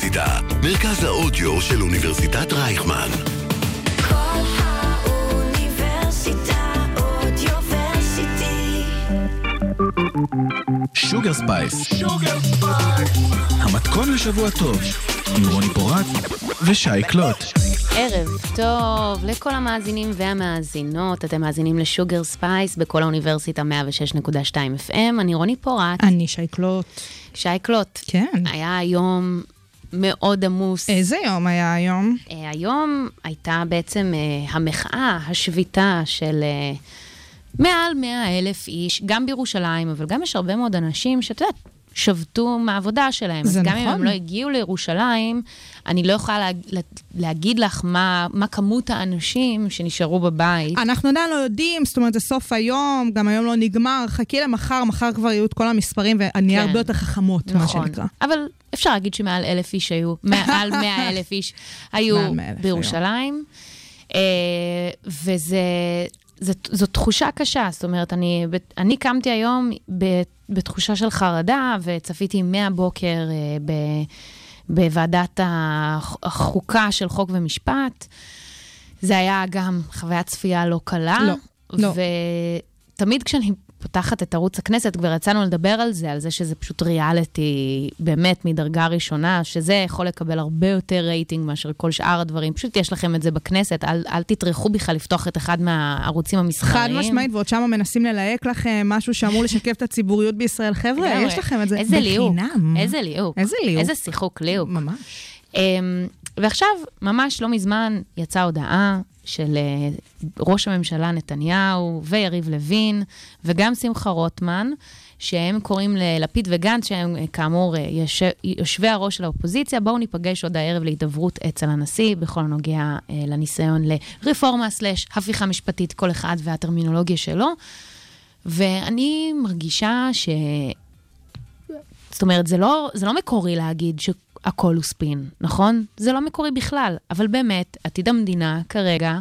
האוניברסיטה, מרכז האודיו של אוניברסיטת רייכמן. כל האוניברסיטה אודיוורסיטי. שוגר ספייס, המתכון לשבוע טוב, עם רוני פורט ושי קלוט. ערב טוב לכל המאזינים והמאזינות, אתם מאזינים לשוגר ספייס בכל האוניברסיטה 106.2 FM, אני רוני פורט. אני שי קלוט. שי קלוט. כן. היה היום מאוד עמוס. איזה יום היה היום? היום הייתה בעצם המחאה, השביתה של מעל 100,000 איש, גם בירושלים, אבל גם יש הרבה מאוד אנשים שאתה יודעת, שבתו מהעבודה שלהם. אז גם אם הם לא הגיעו לירושלים, אני לא יכולה להגיד לך מה כמות האנשים שנשארו בבית. אנחנו עדיין לא יודעים, זאת אומרת, סוף היום, גם היום לא נגמר, חכי למחר, מחר כבר יהיו את כל המספרים, ואני הרבה יותר חכמות, מה שנקרא. אבל אפשר להגיד שמעל 1,000 איש היו, מעל 100,000 איש היו בירושלים, וזה... זו תחושה קשה, זאת אומרת, אני קמתי היום בתחושה של חרדה, וצפיתי מהבוקר בוועדת החוקה של חוק ומשפט. זה היה גם חוויית צפייה לא קלה. לא. ותמיד כשאני פותחת את ערוץ הכנסת, כבר רצינו לדבר על זה שזה פשוט ריאליטי באמת מדרגה ראשונה, שזה יכול לקבל הרבה יותר רייטינג מאשר כל שאר הדברים. פשוט יש לכם את זה בכנסת, אל תטרחו בכלל לפתוח את אחד מהערוצים המסחריים. חד משמעית, ועוד שם מנסים ללהק לכם משהו שאמור לשקף את הציבוריות בישראל. חבר'ה, יש לכם את זה. איזה ליהוק. איזה ליהוק. איזה שיחוק ליהוק. ממש. ועכשיו, ממש לא מזמן, יצאה הודעה של ראש הממשלה נתניהו ויריב לוין, וגם שמחה רוטמן, שהם קוראים ללפיד וגנץ, שהם כאמור יושבי הראש לאופוזיציה, בואו ניפגש עוד הערב להידברות אצל הנשיא, בכל הנוגע לניסיון לרפורמה / הפיכה משפטית, כל אחד והטרמינולוגיה שלו. ואני מרגישה ש... זאת אומרת, זה לא מקורי להגיד ש... הכל הוא ספין, נכון? זה לא מקורי בכלל, אבל באמת, עתיד המדינה כרגע,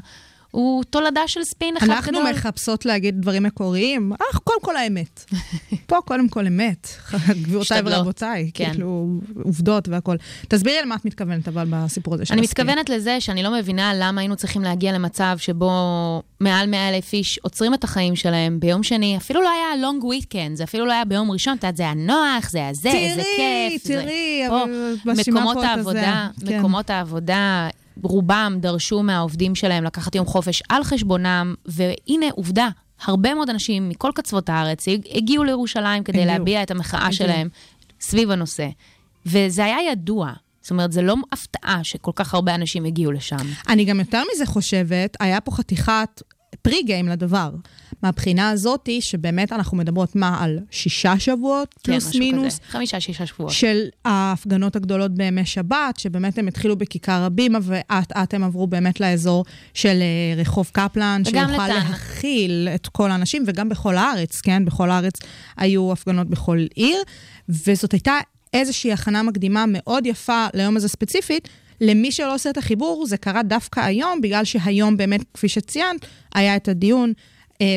הוא תולדה של ספין אחד גדול. אנחנו מחפשות להגיד דברים מקוריים, קודם כל האמת. פה קודם כל אמת, גבירותיי ורבותיי, כאילו עובדות והכל. תסבירי על מה את מתכוונת, אבל בסיפור הזה של הספין. אני מתכוונת לזה שאני לא מבינה למה היינו צריכים להגיע למצב שבו מעל 100,000 איש עוצרים את החיים שלהם ביום שני, אפילו לא היה לונג וויקנד, זה אפילו לא היה ביום ראשון, זה היה נוח, זה היה זה, איזה כיף. תראי, מקומות העבודה, רובם דרשו מהעובדים שלהם לקחת יום חופש על חשבונם, והנה עובדה, הרבה מאוד אנשים מכל קצוות הארץ הגיעו לירושלים כדי להביע את המחאה שלהם סביב הנושא. וזה היה ידוע. זאת אומרת, זה לא הפתעה שכל כך הרבה אנשים הגיעו לשם. אני גם יותר מזה חושבת, היה פה חתיכת פרי גיים לדבר. מהבחינה הזאת היא שבאמת אנחנו מדברות על 6 שבועות, פלוס מינוס. 5-6 שבועות. של ההפגנות הגדולות בימי שבת, שבאמת הם התחילו בכיכר רבים, ואת הם עברו באמת לאזור של רחוב קפלן, שיוכל להכיל את כל האנשים, וגם בכל הארץ, כן? בכל הארץ היו הפגנות בכל עיר, וזאת הייתה איזושהי הכנה מקדימה מאוד יפה ליום הזה ספציפית, למי שלא עושה את החיבור, זה קרה דווקא היום, בגלל שהיום באמת, כפי שציינת, היה את הדיון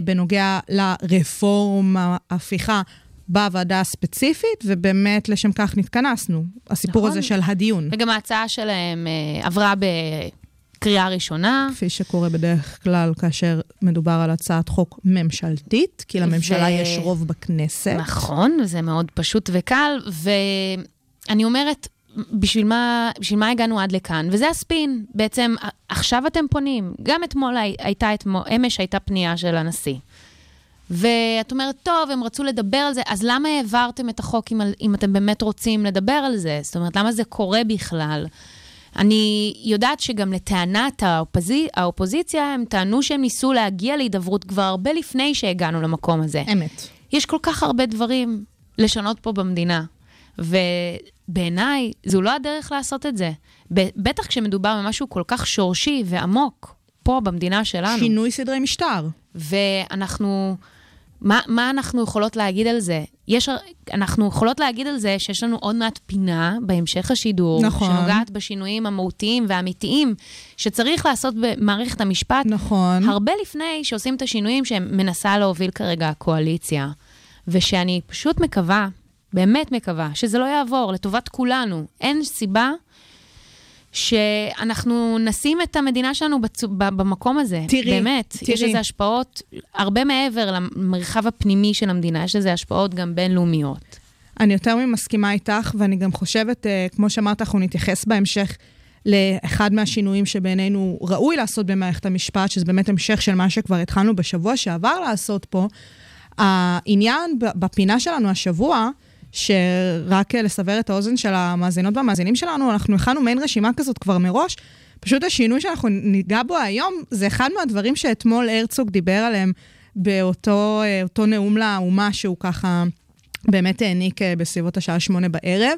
בנוגע לרפורמה הפיכה בוועדה הספציפית, ובאמת לשם כך נתכנסנו. הסיפור נכון. הזה של הדיון. וגם ההצעה שלהם עברה בקריאה ראשונה. כפי שקורה בדרך כלל כאשר מדובר על הצעת חוק ממשלתית, כי לממשלה יש רוב בכנסת. נכון, זה מאוד פשוט וקל, ואני אומרת... בשביל מה הגענו עד לכאן? וזה הספין. בעצם, עכשיו אתם פונים. גם אתמול אמש הייתה פנייה של הנשיא. ואת אומרת, טוב, הם רצו לדבר על זה, אז למה העברתם את החוק אם אתם באמת רוצים לדבר על זה? זאת אומרת, למה זה קורה בכלל? אני יודעת שגם לטענת האופוזיציה, הם טענו שהם ניסו להגיע להידברות כבר הרבה לפני שהגענו למקום הזה. אמת. יש כל כך הרבה דברים לשנות פה במדינה. ובעיניי, זו לא הדרך לעשות את זה. בטח כשמדובר במשהו כל כך שורשי ועמוק, פה במדינה שלנו. שינוי סדרי משטר. ואנחנו, מה אנחנו יכולות להגיד על זה? אנחנו יכולות להגיד על זה שיש לנו עוד מעט פינה בהמשך השידור, נכון. שנוגעת בשינויים המהותיים והאמיתיים, שצריך לעשות במערכת המשפט, נכון. הרבה לפני שעושים את השינויים שמנסה להוביל כרגע הקואליציה, ושאני פשוט מקווה באמת מקווה, שזה לא יעבור, לטובת כולנו. אין סיבה שאנחנו נשים את המדינה שלנו במקום הזה. תראי, באמת, תראי. יש איזה השפעות, הרבה מעבר למרחב הפנימי של המדינה, יש איזה השפעות גם בינלאומיות. אני יותר ממסכימה איתך, ואני גם חושבת, כמו שאמרת, אנחנו נתייחס בהמשך לאחד מהשינויים שבינינו ראוי לעשות במערכת המשפט, שזה באמת המשך של מה שכבר התחלנו בשבוע שעבר לעשות פה. העניין בפינה שלנו השבוע, שרק לסבר את האוזן של המאזינות והמאזינים שלנו, אנחנו הכנו מעין רשימה כזאת כבר מראש, פשוט השינוי שאנחנו ניגע בו היום, זה אחד מהדברים שאתמול הרצוג דיבר עליהם, באותו נאום לאומה שהוא ככה באמת העניק בסביבות השעה 8 בערב,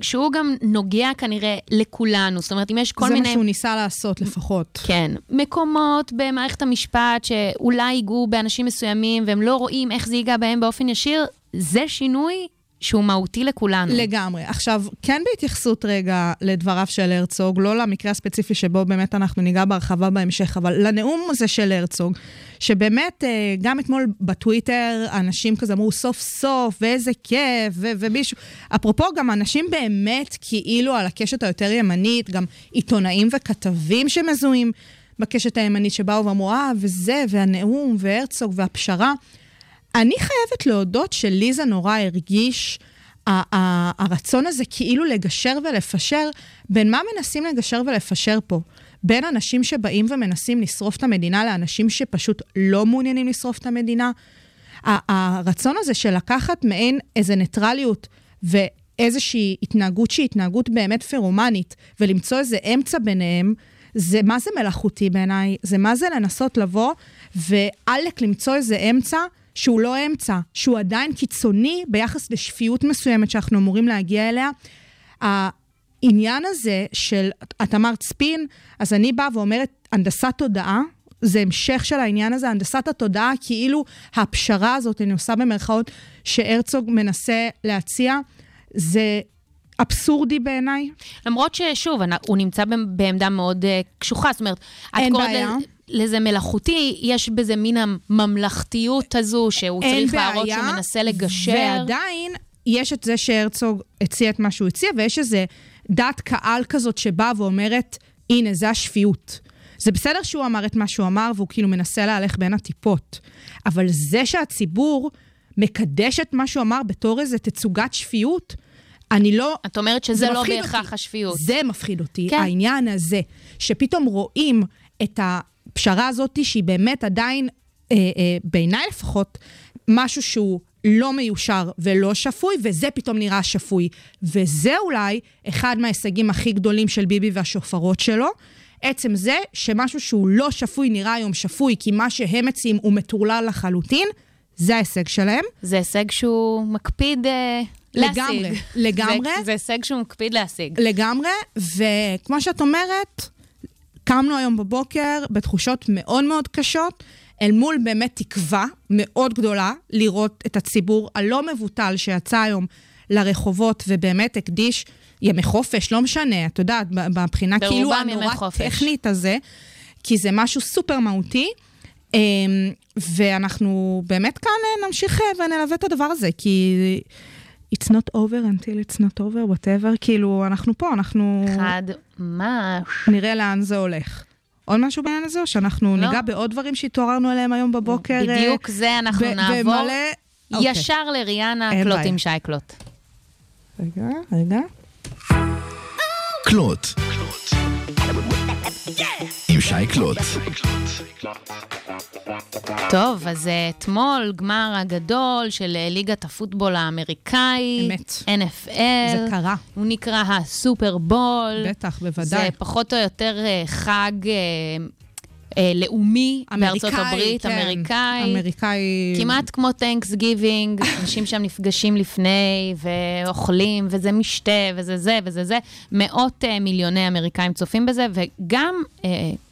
שהוא גם נוגע כנראה לכולנו, זאת אומרת אם יש כל מיני... זה מה שהוא ניסה לעשות לפחות. כן, מקומות במערכת המשפט שאולי ייגעו באנשים מסוימים והם לא רואים איך זה ייגע בהם באופן ישיר, זה שינוי שהוא מהותי לכולנו. לגמרי. עכשיו, כן בהתייחסות רגע לדבריו של הרצוג, לא למקרה הספציפי שבו באמת אנחנו ניגע בהרחבה בהמשך, אבל לנאום הזה של הרצוג, שבאמת גם אתמול בטוויטר, אנשים כזה אמרו סוף סוף, ואיזה כיף, ומישהו... אפרופו גם אנשים באמת כאילו על הקשת היותר ימנית, גם עיתונאים וכתבים שמזוהים בקשת הימנית שבאו ואמרו, וזה, והנאום, והרצוג, והפשרה, אני חייבת להודות שלי זה נורא הרגיש הרצון הזה כאילו לגשר ולפשר, בין מה מנסים לגשר ולפשר פה? בין אנשים שבאים ומנסים לשרוף את המדינה, לאנשים שפשוט לא מעוניינים לשרוף את המדינה. הרצון הזה של לקחת מעין איזה ניטרליות ואיזושהי התנהגות שהיא התנהגות באמת פירומנית, ולמצוא איזה אמצע ביניהם, זה מה זה מלאכותי בעיניי, זה מה זה לנסות לבוא ועלק למצוא איזה אמצע, שהוא לא אמצע, שהוא עדיין קיצוני ביחס לשפיות מסוימת שאנחנו אמורים להגיע אליה. העניין הזה של, את אמרת ספין, אז אני באה ואומרת, הנדסת תודעה, זה המשך של העניין הזה, הנדסת התודעה, כאילו הפשרה הזאת, אני עושה במרכאות, שהרצוג מנסה להציע, זה אבסורדי בעיניי. למרות ששוב, הוא נמצא בעמדה מאוד קשוחה, זאת אומרת, אין בעיה. לזה מלאכותי, יש בזה מין הממלכתיות הזו, שהוא צריך להראות שהוא מנסה לגשר. ועדיין, יש את זה שהרצוג הציע את מה שהוא הציע, ויש איזה דת קהל כזאת שבאה ואומרת, הנה, זה השפיות. זה בסדר שהוא אמר את מה שהוא אמר, והוא כאילו מנסה להלך בין הטיפות. אבל זה שהציבור מקדש את מה שהוא אמר בתור איזה תצוגת שפיות, אני לא... את אומרת שזה לא בהכרח השפיות. זה מפחיד אותי, העניין הזה, שפתאום רואים את ה... הפשרה הזאת שהיא באמת עדיין, בעיניי לפחות, משהו שהוא לא מיושר ולא שפוי, וזה פתאום נראה שפוי. וזה אולי אחד מההישגים הכי גדולים של ביבי והשופרות שלו. עצם זה שמשהו שהוא לא שפוי נראה היום שפוי, כי מה שהם מציעים הוא מטורלל לחלוטין, זה ההישג שלהם. זה הישג שהוא מקפיד... לגמרי, לגמרי. זה הישג שהוא מקפיד להשיג. לגמרי, וכמו שאת אומרת... קמנו היום בבוקר בתחושות מאוד מאוד קשות, אל מול באמת תקווה מאוד גדולה לראות את הציבור הלא מבוטל שיצא היום לרחובות ובאמת הקדיש ימי חופש, לא משנה, את יודעת, בבחינה כאילו הנורא טכנית הזה, כי זה משהו סופר מהותי, ואנחנו באמת כאן נמשיך ונלווה את הדבר הזה, כי... it's not over until it's not over, whatever, כאילו, אנחנו פה, אנחנו... חד מש. נראה לאן זה הולך. עוד משהו בעניין הזה, או שאנחנו ניגע בעוד דברים שהתעוררנו עליהם היום בבוקר. בדיוק זה, אנחנו נעבור ישר לריאנה, קלוט עם שי קלוט. רגע. קלוט. עם שי קלוט. טוב, אז אתמול גמר הגדול של ליגת הפוטבול האמריקאי, NFL, זה קרה. הוא נקרא הסופר בול. בטח, בוודאי. זה פחות או יותר חג לאומי בארצות הברית, כן. אמריקאי. כמעט כמו Thanksgiving, אנשים שם נפגשים לפני ואוכלים, וזה משתה, וזה. מאות מיליוני אמריקאים צופים בזה, וגם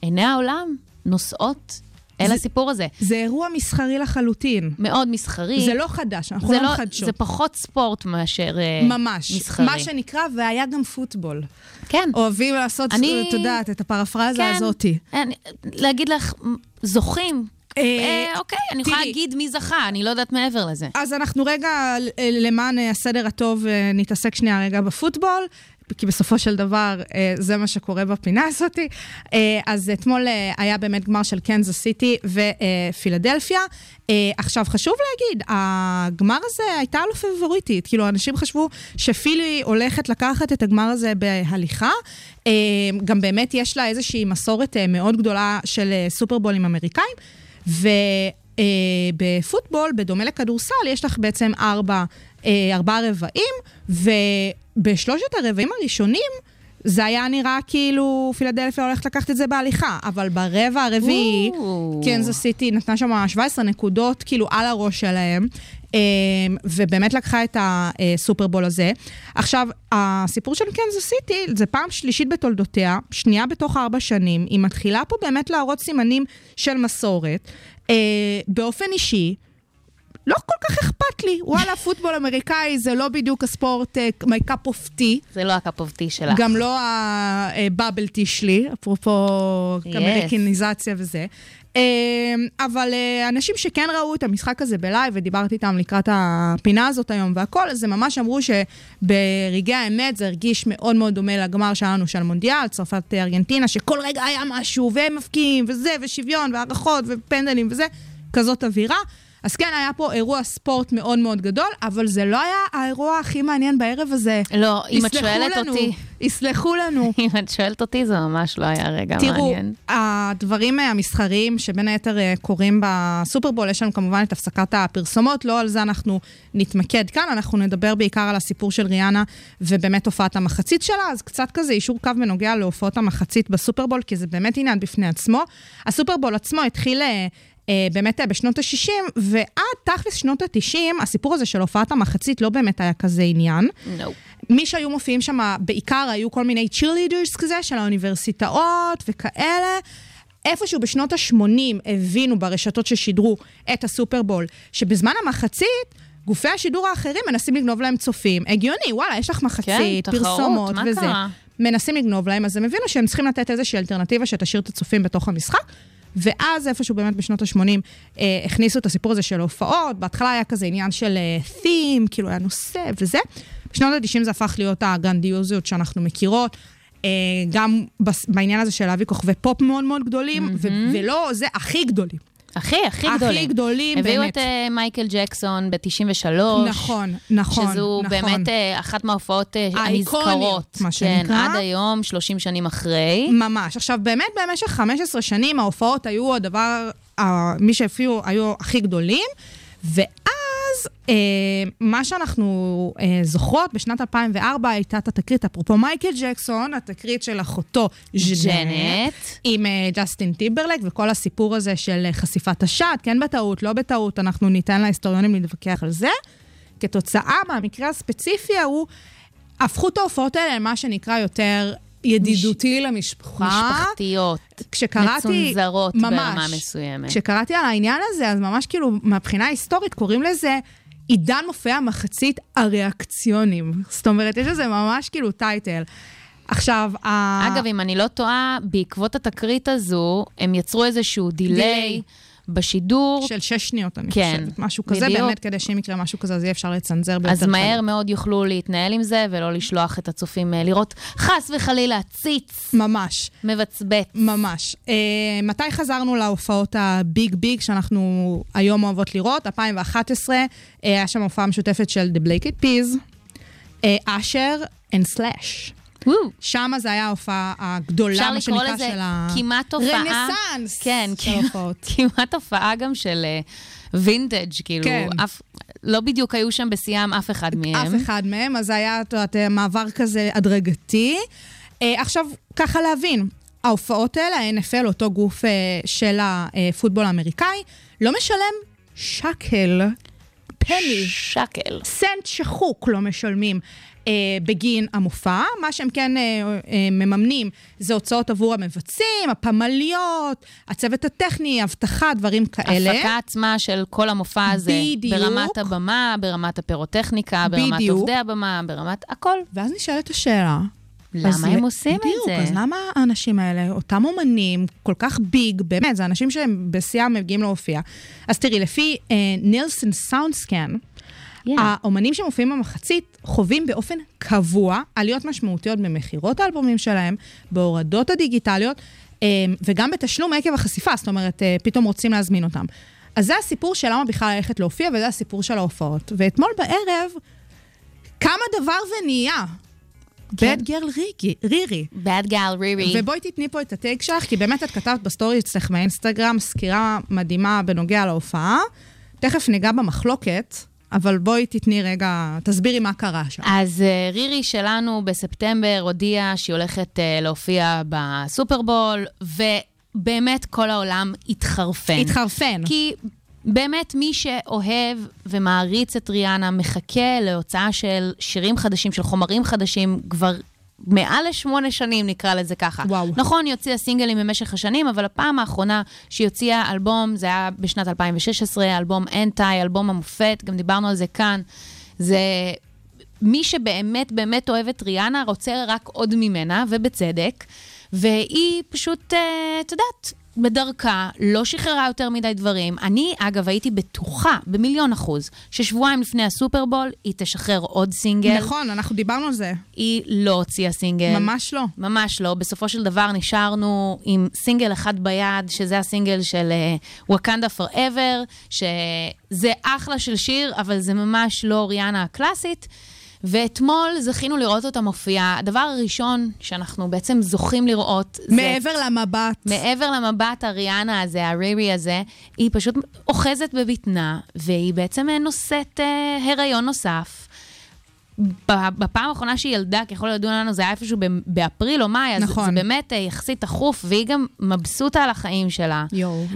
עיני העולם נוסעות אל הסיפור הזה. זה אירוע מסחרי לחלוטין. מאוד מסחרי. זה לא חדש, אנחנו לא מחדשות. זה פחות ספורט מאשר מסחרי. ממש, מה שנקרא, והיה גם פוטבול. כן. אוהבים לעשות, את יודעת, את הפרפרזה הזאתי. להגיד לך, זוכים אוקיי, אני יכולה להגיד מי זכה, אני לא יודעת מעבר לזה. אז אנחנו רגע, למען הסדר הטוב, נתעסק שנייה רגע בפוטבול, כי בסופו של דבר זה מה שקורה בפינה הזאת. אז אתמול היה באמת גמר של קנזס סיטי ופילדלפיה. עכשיו חשוב להגיד, הגמר הזה הייתה לו פבוריטית, כאילו אנשים חשבו שפילי הולכת לקחת את הגמר הזה בהליכה, גם באמת יש לה איזושהי מסורת מאוד גדולה של סופרבולים אמריקאים, ובפוטבול, בדומה לכדורסל, יש לך בעצם ארבע רבעים, ובשלושת הרבעים הראשונים, זה היה נראה כאילו פילדלפיה הולכת לקחת את זה בהליכה, אבל ברבע הרביעי, קנזס סיטי נתנה שם 17 נקודות, כאילו על הראש שלהם, ובאמת לקחה את הסופרבול הזה. עכשיו, הסיפור של קנזס סיטי, זה פעם שלישית בתולדותיה, שנייה בתוך 4 שנים, היא מתחילה פה באמת להראות סימנים של מסורת, באופן אישי, לא כל כך אכפת לי. וואלה, פוטבול אמריקאי זה לא בדיוק הספורט מהקאפ-אוף-טי. זה לא הקאפ-אוף-טי שלך. גם לא הבאבל-טי שלי, אפרופו אמריקניזציה וזה. אבל אנשים שכן ראו את המשחק הזה בלייב, ודיברתי איתם לקראת הפינה הזאת היום והכל, אז הם ממש אמרו שברגעי האמת זה הרגיש מאוד מאוד דומה לגמר שלנו של מונדיאל, צרפת ארגנטינה, שכל רגע היה משהו, והם מפקיעים, וזה, ושוויון, והערכות, ופנדלים, וזה, כזאת אווירה. אז כן, היה פה אירוע ספורט מאוד מאוד גדול, אבל זה לא היה האירוע הכי מעניין בערב הזה. לא, אם את שואלת אותי. יסלחו לנו. אם את שואלת אותי, זה ממש לא היה רגע מעניין. תראו, הדברים המסחריים שבין היתר קורים בסופרבול, יש לנו כמובן את הפסקת הפרסומות, לא על זה אנחנו נתמקד כאן, אנחנו נדבר בעיקר על הסיפור של ריאנה, ובאמת הופעת המחצית שלה, אז קצת כזה אישור קו בנוגע להופעות המחצית בסופרבול, כי זה באמת עניין בפני עצמו. הסופרבול עצמו התחיל באמת בשנות ה-60, ועד תכלס שנות ה-90, הסיפור הזה של הופעת המחצית לא באמת היה כזה עניין. No. מי שהיו מופיעים שם, בעיקר היו כל מיני cheerleaders כזה, של האוניברסיטאות וכאלה. איפשהו בשנות ה-80 הבינו ברשתות ששידרו את הסופרבול, שבזמן המחצית, גופי השידור האחרים מנסים לגנוב להם צופים. הגיוני, וואלה, יש לך מחצית, כן, פרסומות וזה. קרה? מנסים לגנוב להם, אז הם הבינו שהם צריכים לתת איזושהי אלטרנטיבה שתשאיר את הצופים בתוך המשחק. ואז איפשהו באמת בשנות ה-80 הכניסו את הסיפור הזה של הופעות, בהתחלה היה כזה עניין של theme, כאילו היה נושא וזה, בשנות ה-90 זה הפך להיות הגרנדיוזיות שאנחנו מכירות, גם בעניין הזה של להביא כוכבי פופ מאוד מאוד גדולים, ולא זה הכי גדולים. הכי גדולים. הכי גדולים, באמת. הביאו את מייקל ג'קסון ב-93. נכון. שזו באמת אחת מההופעות הנזכרות. מה שנקרא. כן, עד היום, 30 שנים אחרי. ממש. עכשיו, באמת במשך 15 שנים, ההופעות היו הדבר, מי שהפיעו היו הכי גדולים, ואז מה שאנחנו זוכרות בשנת 2004 הייתה את התקרית, אפרופו מייקל ג'קסון, התקרית של אחותו ג'נט, עם ג'סטין טימברלייק, וכל הסיפור הזה של חשיפת השד, כן בטעות, לא בטעות, אנחנו ניתן להיסטוריונים להתווכח על זה, כתוצאה מהמקרה הספציפי ההוא, הפכו את ההופעות האלה למה שנקרא יותר ידידותי למשפחה. משפחתיות. מצונזרות ברמה מסוימת. כשקראתי על העניין הזה, אז ממש כאילו, מהבחינה ההיסטורית, קוראים לזה עידן מופעי המחצית הריאקציונים. זאת אומרת, יש לזה ממש כאילו טייטל. עכשיו, אגב, אם אני לא טועה, בעקבות התקרית הזו, הם יצרו איזשהו דיליי בשידור. של 6 שניות, אני חושבת. משהו כזה, באמת, כדי שאם יקרה משהו כזה, אז יהיה אפשר לצנזר ביותר. אז מהר מאוד יוכלו להתנהל עם זה, ולא לשלוח את הצופים לראות חס וחלילה, ציץ. ממש. מבצבט. ממש. מתי חזרנו להופעות הביג, שאנחנו היום אוהבות לראות? 2011, היה שם הופעה משותפת של The Black Eyed Peas, Asher and Slash. שם זה היה ההופעה הגדולה, מה שנקרא של הרנסנס. כן, כמעט הופעה גם של וינטג', כאילו, לא בדיוק היו שם בסיום אף אחד מהם. אף אחד מהם, אז היה מעבר כזה הדרגתי. עכשיו, ככה להבין, ההופעות האלה, ה-NFL, אותו גוף של הפוטבול האמריקאי, לא משלם שקל, פני, שקל, סנט שחוק לא משלמים. בגין המופע, מה שהם כן מממנים, זה הוצאות עבור המבצעים, הפמליות, הצוות הטכני, הבטחה, דברים כאלה. הפקה עצמה של כל המופע הזה, בדיוק. ברמת הבמה, ברמת הפירוטכניקה, ברמת עובדי הבמה, ברמת הכל. ואז נשאלת השאלה, למה הם עושים את זה? בדיוק, אז למה האנשים האלה, אותם אומנים, כל כך ביג, באמת, זה אנשים שהם בשיאה מגיעים להופיע. אז תראי, לפי נילסן סאונדסקן, האומנים שמופיעים במחצית חווים באופן קבוע עליות משמעותיות במחירות האלבומים שלהם, בהורדות הדיגיטליות, וגם בתשלום עקב החשיפה, זאת אומרת, פתאום רוצים להזמין אותם. אז זה הסיפור של למה בכלל ללכת להופיע, וזה הסיפור של ההופעות. ואתמול בערב, כמה דבר ונהיה. bad girl רירי. bad girl רירי. ובואי תתני פה את הטייק שלך, כי באמת את כתבת בסטורי אצלך מהאינסטגרם, סקירה מדהימה בנוגע להופעה. תכף ניגע במחלוקת, אבל בואי תתני רגע, תסבירי מה קרה שם. אז רירי שלנו בספטמבר הודיעה שהיא הולכת להופיע בסופרבול, ובאמת כל העולם התחרפן. כי באמת מי שאוהב ומעריץ את ריאנה מחכה להוצאה של שירים חדשים, של חומרים חדשים, כבר מעל 8 שנים נקרא לזה ככה. וואו. נכון, היא הוציאה סינגלים במשך השנים, אבל הפעם האחרונה שהיא הוציאה אלבום, זה היה בשנת 2016, אלבום אנטי, אלבום המופת, גם דיברנו על זה כאן. זה מי שבאמת באמת אוהב את ריאנה, רוצה רק עוד ממנה, ובצדק, והיא פשוט, תדעת, בדרכה, לא שחררה יותר מדי דברים. אני, אגב, הייתי בטוחה, ב1,000,000%, ששבועיים לפני הסופרבול, היא תשחרר עוד סינגל. נכון, אנחנו דיברנו על זה. היא לא הוציאה סינגל. ממש לא. ממש לא. בסופו של דבר נשארנו עם סינגל אחד ביד, שזה הסינגל של Wakanda Forever, שזה אחלה של שיר, אבל זה ממש לא ריאנה הקלאסית. ואתמול זכינו לראות אותה מופיעה. הדבר הראשון שאנחנו בעצם זוכים לראות זה... מעבר למבט הריאנה הזה, הרירי הזה, היא פשוט אוחזת בבטנה, והיא בעצם נושאת הריון נוסף. בפעם האחרונה שהיא ילדה, ככל לדון לנו, זה היה איפשהו באפריל או מאי, אז נכון. זה באמת יחסית תחוף, והיא גם מבסוטה על החיים שלה.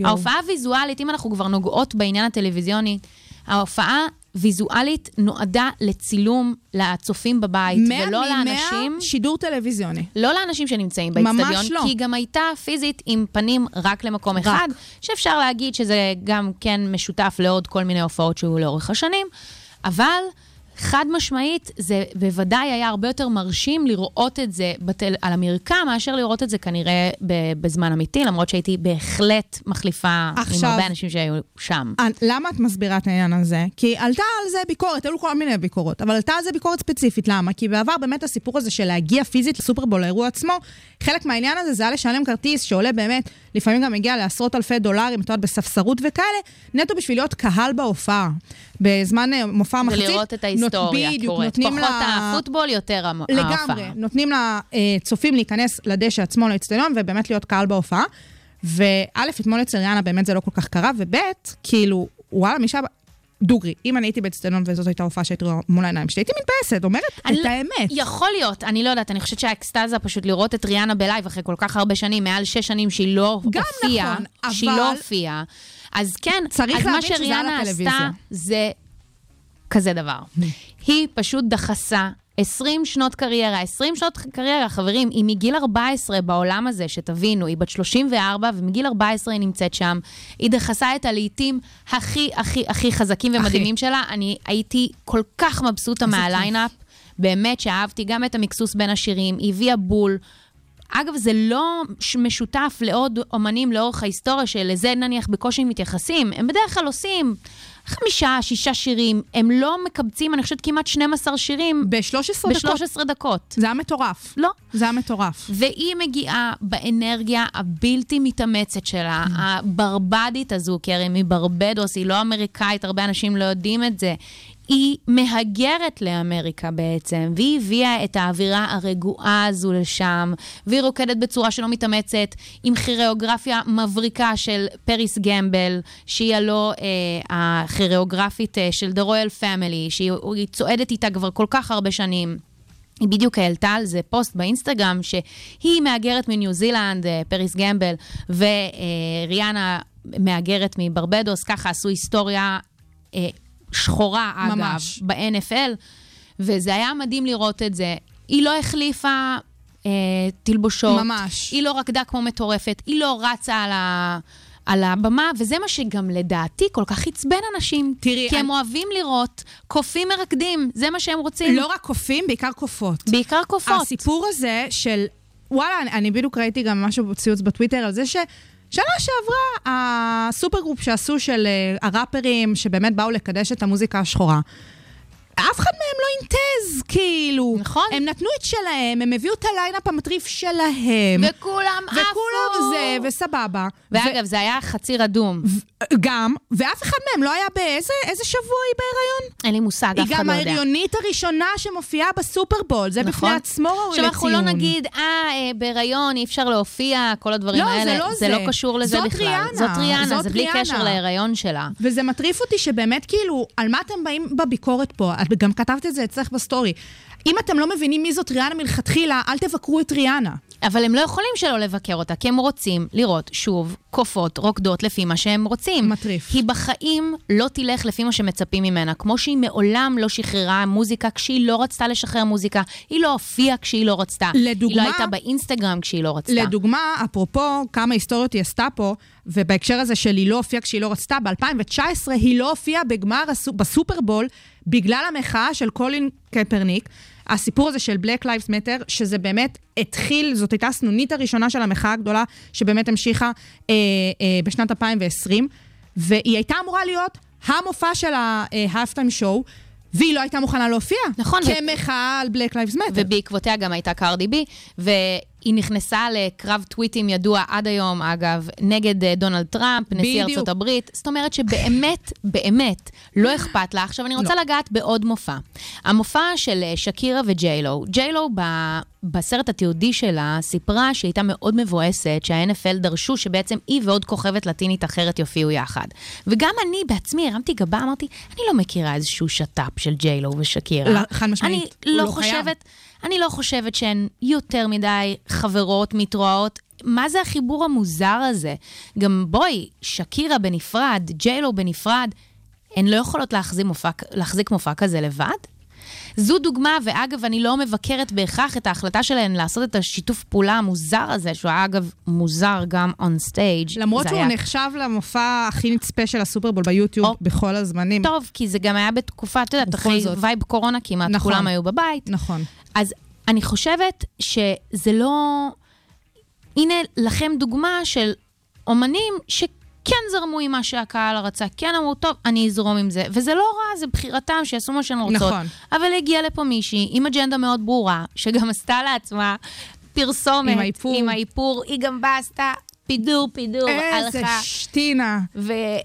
ההופעה הוויזואלית, אם אנחנו כבר נוגעות בעניין הטלוויזיוני, ההופעה ויזואלית נועדה לצילום לצופים בבית, ולא לאנשים... שידור טלוויזיוני. לא לאנשים שנמצאים באצטדיון, לא. כי היא גם הייתה פיזית עם פנים רק למקום אחד, שאפשר להגיד שזה גם כן משותף לעוד כל מיני הופעות שהיו לאורך השנים, אבל חד משמעית, זה בוודאי היה הרבה יותר מרשים לראות את זה על המרקע, מאשר לראות את זה כנראה בזמן אמיתי, למרות שהייתי בהחלט מחליפה עכשיו, עם הרבה אנשים שהיו שם. למה את מסבירה את העניין הזה? כי עלתה על זה ביקורת, אלו כל מיני ביקורות, אבל עלתה על זה ביקורת ספציפית, למה? כי בעבר באמת הסיפור הזה של להגיע פיזית לסופרבול לאירוע עצמו, חלק מהעניין הזה זה היה לשלם כרטיס שעולה באמת, לפעמים גם הגיע לעשרות אלפי דולרים, תורת בספסרות וכאלה, נטו בשביל להיות קהל בהופעה. בזמן מופע מחצית, ולראות את ההיסטוריה קורית. פחות הפוטבול, יותר ההופעה. לגמרי, נותנים לצופים להיכנס לדשא עצמו לאצטדיון, ובאמת להיות קהל בהופעה. וא', אתמול אצל ריאנה, באמת זה לא כל כך קרה, וב', כאילו, וואלה, מישה... דוגרי, אם אני הייתי באצטדיון וזאת הייתה הופעה שהייתי מול העיניים שלי, הייתי מתבאסת, אומרת את האמת. יכול להיות, אני לא יודעת, אני חושבת שהאקסטאזה פשוט לראות את ריאנה בלייב אחרי כל כך הרבה שנים, מעל 6 שנים שהיא לא הופיעה, אז כן, אז מה שריאנה עשתה זה כזה דבר. היא פשוט דחסה 20 שנות קריירה, חברים, היא מגיל 14 בעולם הזה, שתבינו, היא בת 34, ומגיל 14 היא נמצאת שם. היא דחסה את הלעיתים הכי חזקים ומדהימים שלה. אני הייתי כל כך מבסוטה מהליינאפ, באמת שאהבתי גם את המקסוס בין השירים, היא הביאה בול. אגב, זה לא משותף לעוד אומנים לאורך ההיסטוריה, שלזה נניח בקושי מתייחסים. הם בדרך כלל עושים 5-6 שירים, הם לא מקבצים, אני חושבת כמעט 12 שירים. ב-13 דקות. זה היה מטורף. לא. זה היה מטורף. והיא מגיעה באנרגיה הבלתי מתאמצת שלה, הברבדית הזו, כי הרי מברבדוס, היא לא אמריקאית, הרבה אנשים לא יודעים את זה. היא מהגרת לאמריקה בעצם, והיא הביאה את האווירה הרגועה הזו לשם, והיא רוקדת בצורה שלא מתאמצת, עם חיריאוגרפיה מבריקה של פריס גמבל, שהיא הלא החיריאוגרפית של The Royal Family, שהיא צועדת איתה כבר כל כך הרבה שנים. היא בדיוק העלתה על זה פוסט באינסטגרם, שהיא מהגרת מניו זילנד, פריס גמבל, וריאנה מהגרת מברבדוס, ככה עשו היסטוריה שחורה, אגב, ממש. ב-NFL, וזה היה מדהים לראות את זה. היא לא החליפה תלבושות. ממש. היא לא רקדה כמו מטורפת, היא לא רצה על, ה, על הבמה, וזה מה שגם לדעתי כל כך יצבן אנשים, תראי, כי הם אוהבים לראות קופים מרקדים, זה מה שהם רוצים. לא רק קופים, בעיקר קופות. בעיקר קופות. הסיפור הזה של, וואלה, אני בדיוק ראיתי גם משהו בציוץ בטוויטר על זה ש... שנה שעברה, הסופר גרופ שעשו של הראפרים, שבאמת באו לקדש את המוזיקה השחורה, אף אחד מהם לא אינטז, כאילו. נכון. הם נתנו את שלהם, הם הביאו את הליינאפ המטריף שלהם. וכולם עפו. וכולם זה, וסבבה. ואגב, זה היה חצי רדום. גם, ואף אחד מהם לא היה באיזה שבוע היא בהיריון? אין לי מושג, אף אחד לא יודע. היא גם ההיריונית הראשונה שמופיעה בסופר בול, זה בפני עצמו לציון. שאנחנו לא נגיד, בהיריון אי אפשר להופיע, כל הדברים האלה. לא, זה לא זה. זה לא קשור לזה בכלל. זאת ריאנה. זה בלי קשר להיריון שלה. וזה מטריף אותי שבאמת, כאילו, על מה אתם באים בביקורת פה? גם כתבת את זה אצלך בסטורי. אם אתם לא מבינים מי זאת ריאנה מלכתחילה, אל תבקרו את ריאנה. אבל הם לא יכולים שלא לבקר אותה, כי הם רוצים לראות שוב קופות, רוקדות לפי מה שהם רוצים. מטריף. היא בחיים לא תלך לפי מה שמצפים ממנה, כמו שהיא מעולם לא שחררה מוזיקה כשהיא לא רצתה לשחרר מוזיקה, היא לא הופיעה כשהיא לא רצתה, לדוגמה, היא לא הייתה באינסטגרם כשהיא לא רצתה. לדוגמה, אפרופו כמה היסטוריות היא עשתה פה, ובהקשר הזה של היא לא הופיעה כשהיא לא רצתה, ב-2019 היא לא הופיעה בגמר בסופרבול, בגלל המחאה של קולין קפרניק, הסיפור הזה של Black Lives Matter, שזה באמת התחיל, זאת הייתה הסנונית הראשונה של המחאה הגדולה, שבאמת המשיכה בשנת 2020, והיא הייתה אמורה להיות המופע של ה-halftime show, והיא לא הייתה מוכנה להופיע, נכון, כמחאה על Black Lives Matter. ובעקבותיה גם הייתה קרדי בי, והיא נכנסה לקרב טוויטים ידוע עד היום, אגב, נגד דונלד טראמפ, נשיא ארצות הברית. זאת אומרת שבאמת, באמת, לא אכפת לה. עכשיו אני רוצה לגעת בעוד מופע. המופע של שקירה וג'יילו. ג'יילו בסרט התיעודי שלה סיפרה שהיא הייתה מאוד מבואסת, שה-NFL דרשו שבעצם היא ועוד כוכבת לטינית אחרת יופיעו יחד. וגם אני בעצמי הרמתי גבה, אמרתי, אני לא מכירה איזשהו שטאפ של ג'יילו ושקירה. חד משמעית. אני לא חושבת שהן יותר מדי חברות מתראות. מה זה החיבור המוזר הזה? גם בואי, שקירה בנפרד, ג'יילו בנפרד, הן לא יכולות להחזיק מופע כזה לבד? זו דוגמה, ואגב, אני לא מבקרת בהכרח את ההחלטה שלהן לעשות את השיתוף פעולה המוזר הזה, שהוא אגב מוזר גם on stage. למרות שהוא נחשב למופע הכי נצפה של הסופרבול ביוטיוב בכל הזמנים. טוב, כי זה גם היה בתקופה, אתה יודעת, אחרי וייב קורונה כמעט, כולם היו בבית. נכון. אז אני חושבת שזה לא... הנה לכם דוגמה של אומנים כן זרמו עם מה שהקהל הרצה, כן אמרו, טוב, אני אזרום עם זה. וזה לא רע, זה בחירתם שיעשו מה שהן רוצות. נכון. אבל הגיעה לפה מישהי עם אג'נדה מאוד ברורה, שגם עשתה לעצמה פרסומת. עם האיפור. עם האיפור. היא גם באה, עשתה פידור, הלכה. איזה שתינה.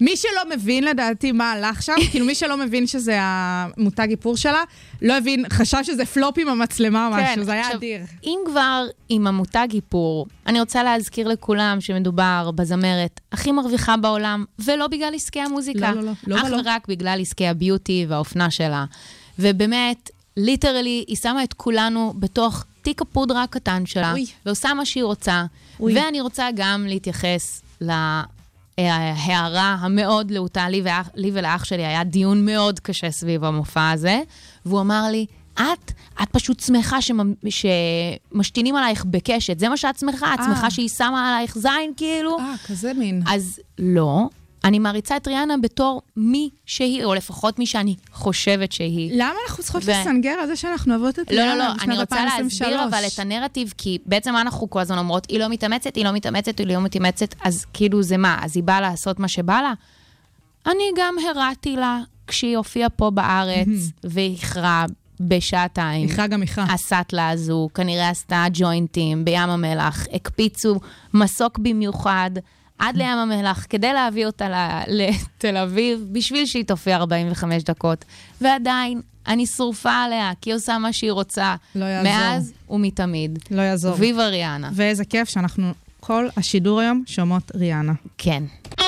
מי שלא מבין לדעתי מה הלך שם, כאילו מי שלא מבין שזה המותג איפור שלה, לא הבין, חשב שזה פלופ עם המצלמה או משהו, זה היה אדיר. אם כבר עם המותג איפור, אני רוצה להזכיר לכולם שמדובר בזמרת הכי מרוויחה בעולם, ולא בגלל עסקי המוזיקה, אך רק בגלל עסקי הביוטי והאופנה שלה. ובאמת, ליטרלי, היא שמה את כולנו בתוך תיק הפודרה הקטן שלה, ועושה מה שהיא רוצה, ואני רוצה גם להתייחס להערה המאוד לאותה, לי ולאח שלי היה דיון מאוד קשה סביב המופע הזה, והוא אמר לי, את פשוט שמחה שמשתינים עלייך בקשת, זה מה שאת שמחה, את שמחה שהיא שמה עלייך זין כאילו. כזה מין. אז לא, אני מעריצה את ריאנה בתור מי שהיא, או לפחות מי שאני חושבת שהיא. למה אנחנו צריכות לסנגר על זה שאנחנו אוהבות את ריאנה? לא, אני רוצה להסביר אבל את הנרטיב, כי בעצם אנחנו כל הזמן אומרות, היא לא מתאמצת, אז כאילו זה מה? אז היא באה לעשות מה שבא לה? אני גם הראתי לה כשהיא הופיעה פה בארץ, והכרה בשעתיים. הכרה. עשת לה זו, כנראה עשתה ג'וינטים בים המלח, הקפיצו מסוק במיוחד, עד לים המלח, כדי להביא אותה לתל אביב, בשביל שהיא תופיע 45 דקות. ועדיין, אני שורפה עליה, כי היא עושה מה שהיא רוצה. לא יעזור. מאז ומתמיד. לא יעזור. ויבה ריאנה. ואיזה כיף שאנחנו כל השידור היום שומעות ריאנה. כן. כל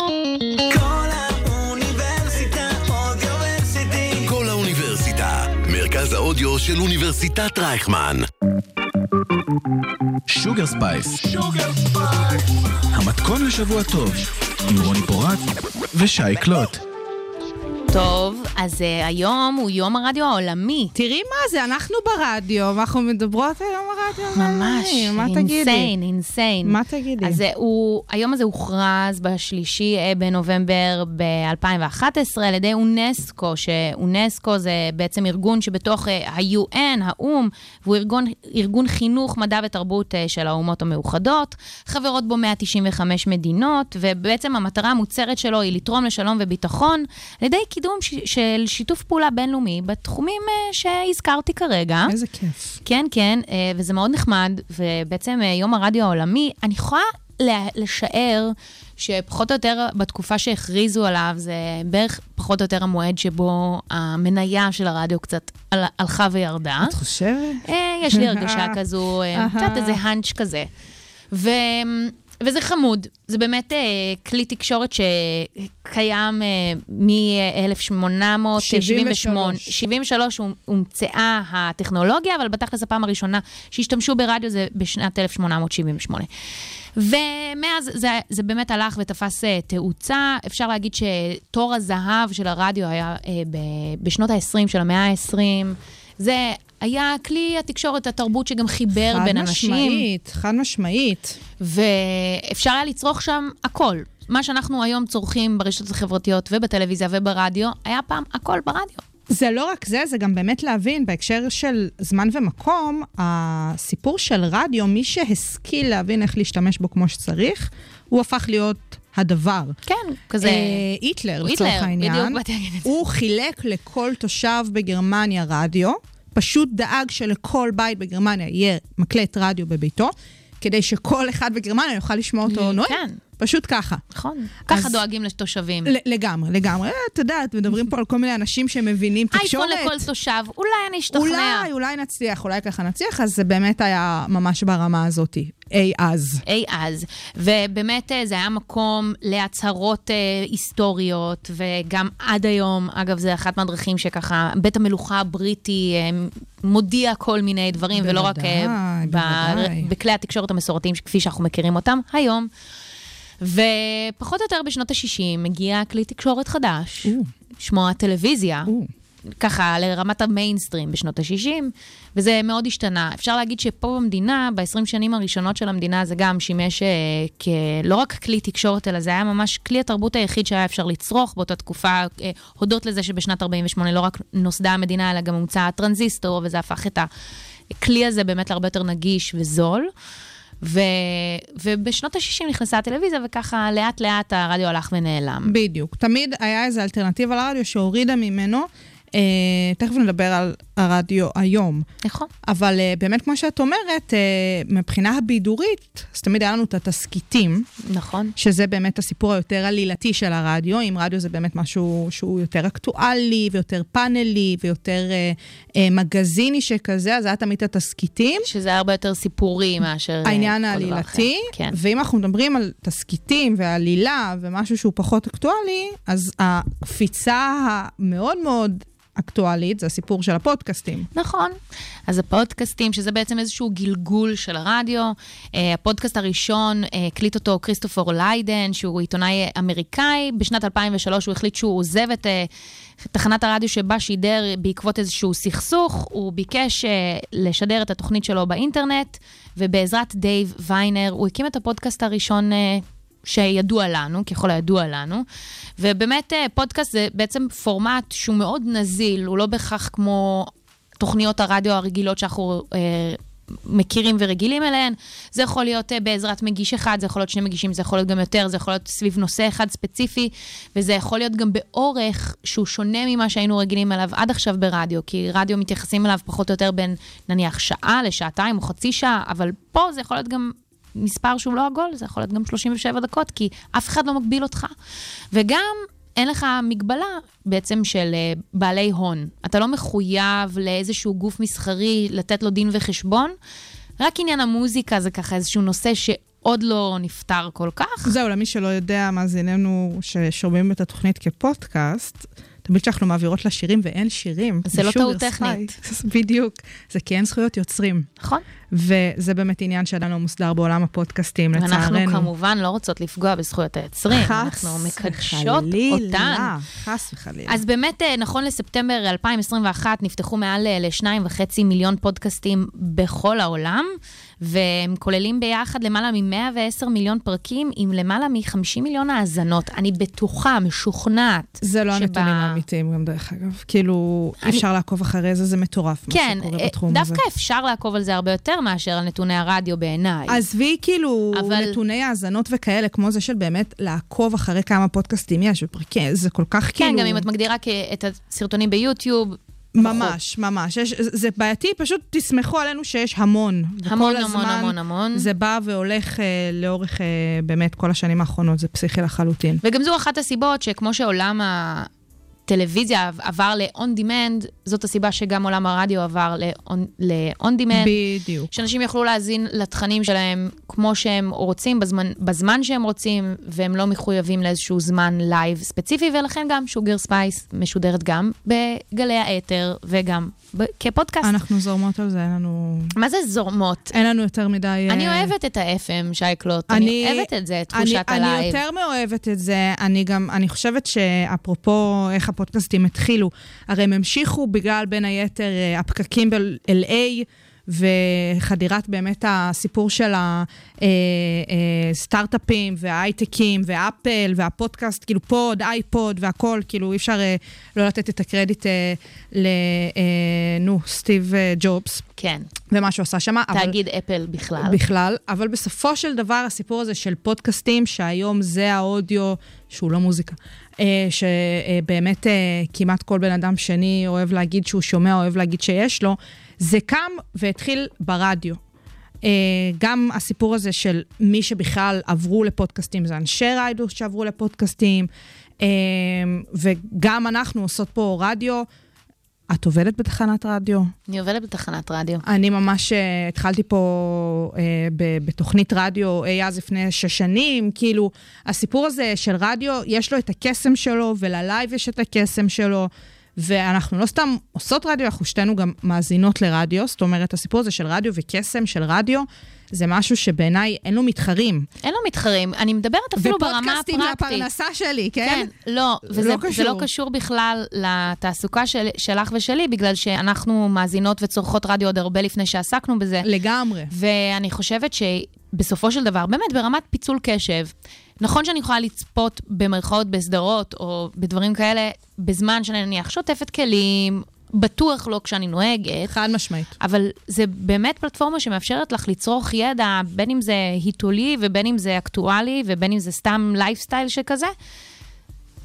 האוניברסיטה, אודיוורסיטי. כל האוניברסיטה, מרכז האודיו של אוניברסיטת רייכמן. שוגר ספייס, המתכון לשבוע טוב עם רוני פורט ושי קלוט. טוב, אז היום הוא יום הרדיו העולמי. תראי מה זה, אנחנו ברדיו, אנחנו מדברות על יום הרדיו העולמי. ממש, אינסיין. מה תגידי? אז היום הזה הוכרז בשלישי בנובמבר ב-2011 על ידי אונסקו, שאונסקו זה בעצם ארגון שבתוך ה-UN, האום, והוא ארגון חינוך, מדע ותרבות של האומות המאוחדות, חברות בו 195 מדינות, ובעצם המטרה המוצהרת שלו היא לתרום לשלום וביטחון, על ידי קידום של שיתוף פעולה בינלאומי בתחומים שהזכרתי כרגע. איזה כיף. כן, כן, וזה מאוד נחמד, ובעצם יום הרדיו העולמי, אני יכולה לשער שפחות או יותר בתקופה שהכריזו עליו, זה בערך פחות או יותר המועד שבו המניה של הרדיו קצת הלכה וירדה. את חושבת? יש לי הרגשה כזו, קצת איזה הנץ' כזה. וזה חמוד, זה באמת כלי תקשורת שקיים מ-1873 הומצאה הטכנולוגיה, אבל בתכלס הפעם הראשונה שהשתמשו ברדיו זה בשנת 1878. ומאז זה באמת הלך ותפס תאוצה, אפשר להגיד שתור הזהב של הרדיו היה בשנות ה-20 של המאה ה-20, זה היה כלי התקשורת, התרבות שגם חיבר בין אנשים. חד משמעית. ואפשר היה לצרוך שם הכל. מה שאנחנו היום צורכים ברשתות החברתיות ובטלוויזיה וברדיו, היה פעם הכל ברדיו. זה לא רק זה, זה גם באמת להבין, בהקשר של זמן ומקום, הסיפור של רדיו, מי שהשכיל להבין איך להשתמש בו כמו שצריך, הוא הפך להיות הדבר. כן, כזה... היטלר, לצורך העניין. הוא חילק לכל תושב בגרמניה רדיו, פשוט דאג שלכל בית בגרמניה יהיה מקלט רדיו בביתו, כדי שכל אחד בגרמניה יוכל לשמוע אותו נועד. כן. פשוט ככה. נכון. ככה דואגים לתושבים. לגמרי. אתה יודעת, מדברים פה על כל מיני אנשים שמבינים תקשורת. אייפון לכל תושב, אולי אני אשתכנע. אולי נצליח, אולי ככה נצליח, אז זה באמת היה ממש ברמה הזאת. אי אז. ובאמת זה היה מקום להצהרות היסטוריות, וגם עד היום, אגב, זה אחת מהדרכים שככה, בית המלוכה הבריטי מודיע כל מיני דברים, ולא רק בכלי התקשורת המסורתיים, כפי שאנחנו מכירים אותם היום. ופחות או יותר בשנות ה-60 מגיע כלי תקשורת חדש, שמו הטלוויזיה, ככה לרמת המיינסטרים בשנות ה-60, וזה מאוד השתנה. אפשר להגיד שפה במדינה, ב-20 שנים הראשונות של המדינה, זה גם שימש לא רק כלי תקשורת, אלא זה היה ממש כלי התרבות היחיד שהיה אפשר לצרוך באותה תקופה, הודות לזה שבשנת 48 לא רק נוסדה המדינה, אלא גם הומצא הטרנזיסטור, וזה הפך את הכלי הזה באמת להרבה יותר נגיש וזול. ובשנות ה-60 נכנסה הטלוויזיה, וככה לאט לאט הרדיו הלך ונעלם. בדיוק. תמיד היה איזו אלטרנטיבה לרדיו שהורידה ממנו. תכף נדבר על הרדיו היום. נכון. אבל באמת כמו שאת אומרת, מבחינה הבידורית, אז תמיד היה לנו את התסקיטים. נכון. שזה באמת הסיפור היותר עלילתי של הרדיו. אם רדיו זה באמת משהו שהוא יותר אקטואלי, ויותר פאנלי, ויותר מגזיני שכזה, אז היה תמיד את התסקיטים. שזה הרבה יותר סיפורי מאשר... העניין העלילתי. כן. ואם אנחנו מדברים על תסקיטים ועלילה, ומשהו שהוא פחות אקטואלי, אז הקפיצה המאוד מאוד... אקטואלית, זה הסיפור של הפודקאסטים. נכון. אז הפודקאסטים, שזה בעצם איזשהו גלגול של הרדיו. הפודקאסט הראשון, הקליט אותו כריסטופור ליידן, שהוא עיתונאי אמריקאי. בשנת 2003 הוא החליט שהוא עוזב את תחנת הרדיו שבה שידר בעקבות איזשהו סכסוך. הוא ביקש לשדר את התוכנית שלו באינטרנט, ובעזרת דייב ויינר הוא הקים את הפודקאסט הראשון שידוע לנו, ככל הידוע לנו, ובאמת פודקאסט זה בעצם פורמט שהוא מאוד נזיל, הוא לא בכך כמו תוכניות הרדיו הרגילות שאנחנו מכירים ורגילים אליהן, זה יכול להיות בעזרת מגיש אחד, זה יכול להיות שני מגישים, זה יכול להיות גם יותר, זה יכול להיות סביב נושא אחד ספציפי, וזה יכול להיות גם באורך שהוא שונה ממה שהיינו רגילים אליו עד עכשיו ברדיו, כי רדיו מתייחסים אליו פחות או יותר בין נניח שעה לשעתיים או חצי שעה, אבל פה זה יכול להיות גם מספר שהוא לא עגול, זה יכול להיות גם 37 דקות, כי אף אחד לא מגביל אותך. וגם אין לך מגבלה בעצם של בעלי הון. אתה לא מחויב לאיזשהו גוף מסחרי לתת לו דין וחשבון. רק עניין המוזיקה זה ככה איזשהו נושא שעוד לא נפטר כל כך. זהו, למי שלא יודע מה זה איננו ששומעים את התוכנית כפודקאסט, תמיד שאנחנו מעבירות לשירים ואין שירים. זה לא טעות טכנית. בדיוק. זה כי אין זכויות יוצרים. נכון. וזה באמת עניין שעדיין לא מוסדר בעולם הפודקאסטים, לצערנו. אנחנו כמובן לא רוצות לפגוע בזכויות היצרים. אנחנו מקדשות אותן. חס וחלילה. אז באמת, נכון לספטמבר 2021, נפתחו מעל ל2.5 מיליון פודקאסטים בכל העולם, והם כוללים ביחד למעלה מ-110 מיליון פרקים, עם למעלה מ-50 מיליון האזנות. אני בטוחה, משוכנעת. זה לא הנתונים האמיתיים גם דרך אגב. כאילו, אפשר לעקוב אחרי זה, זה מטורף. כן, דווקא אפשר לעקוב על זה הרבה יותר מאשר על נתוני הרדיו בעיניי. אז והיא כאילו, נתוני האזנות וכאלה, כמו זה של באמת לעקוב אחרי כמה פודקאסטים יש, ופרקים, זה כל כך כאילו... כן, גם אם את מגדירה את הסרטונים ביוטיוב, ממש, ממש. זה בעייתי, פשוט תסמכו עלינו שיש המון. המון, המון, המון, המון. זה בא והולך לאורך באמת כל השנים האחרונות, זה פסיכי לחלוטין. וגם זו אחת הסיבות שכמו שעולם הטלוויזיה עבר ל-on demand, זאת הסיבה שגם עולם הרדיו עבר ל-on demand. בדיוק. שאנשים יוכלו להזין לתכנים שלהם כמו שהם רוצים, בזמן שהם רוצים, והם לא מחויבים לאיזשהו זמן לייב ספציפי, ולכן גם שוגר ספייס משודרת גם בגלי האתר, וגם כפודקאסט. אנחנו זורמות על זה, אין לנו... מה זה זורמות? אין לנו יותר מדי... אני אוהבת את ה-FM, שי קלוט. אני אוהבת את זה, תחושת הלייב. אני יותר מאוהבת את זה. אני חושבת שאפרופו איך הפודקאסטים התחילו, הרי הם המשיכו בגלל בין היתר הפקקים ב-LA, וחדירת באמת הסיפור של הסטארט-אפים וההייטקים ואפל והפודקאסט, כאילו פוד, אייפוד והכל, כאילו אי אפשר לא לתת את הקרדיט סטיב ג'ובס. כן. ומה שהוא עשה שמה. תאגיד אפל בכלל. בכלל, אבל בסופו של דבר הסיפור הזה של פודקאסטים, שהיום זה האודיו, שהוא לא מוזיקה, שבאמת כמעט כל בן אדם שני אוהב להגיד שהוא שומע, אוהב להגיד שיש לו, זה קם והתחיל ברדיו. גם הסיפור הזה של מי שבכלל עברו לפודקאסטים, זה אנשי רדיו שעברו לפודקאסטים, וגם אנחנו עושות פה רדיו. את עובדת בתחנת רדיו? אני עובדת בתחנת רדיו. אני ממש התחלתי פה בתוכנית רדיו אז לפני 6 שנים, כאילו הסיפור הזה של רדיו, יש לו את הקסם שלו, וללייב יש את הקסם שלו, ואנחנו לא סתם עושות רדיו, אנחנו שתינו גם מאזינות לרדיו, זאת אומרת, הסיפור הזה של רדיו וקסם של רדיו, זה משהו שבעיניי אין לו מתחרים. אין לו מתחרים, אני מדברת אפילו ברמה הפרקטית. ופודקאסטים לפרנסה שלי, כן? כן, לא, וזה לא קשור בכלל לתעסוקה שלך ושלי, בגלל שאנחנו מאזינות וצורכות רדיו עוד הרבה לפני שעסקנו בזה. לגמרי. ואני חושבת שבסופו של דבר, באמת ברמת פיצול קשב, נכון שאני יכולה לצפות במרכאות בסדרות או בדברים כאלה, בזמן שאני נניח שוטפת כלים, בטוח לא כשאני נוהגת. חד משמעית. אבל זה באמת פלטפורמה שמאפשרת לך לצרוך ידע, בין אם זה היטולי ובין אם זה אקטואלי ובין אם זה סתם לייפסטייל שכזה,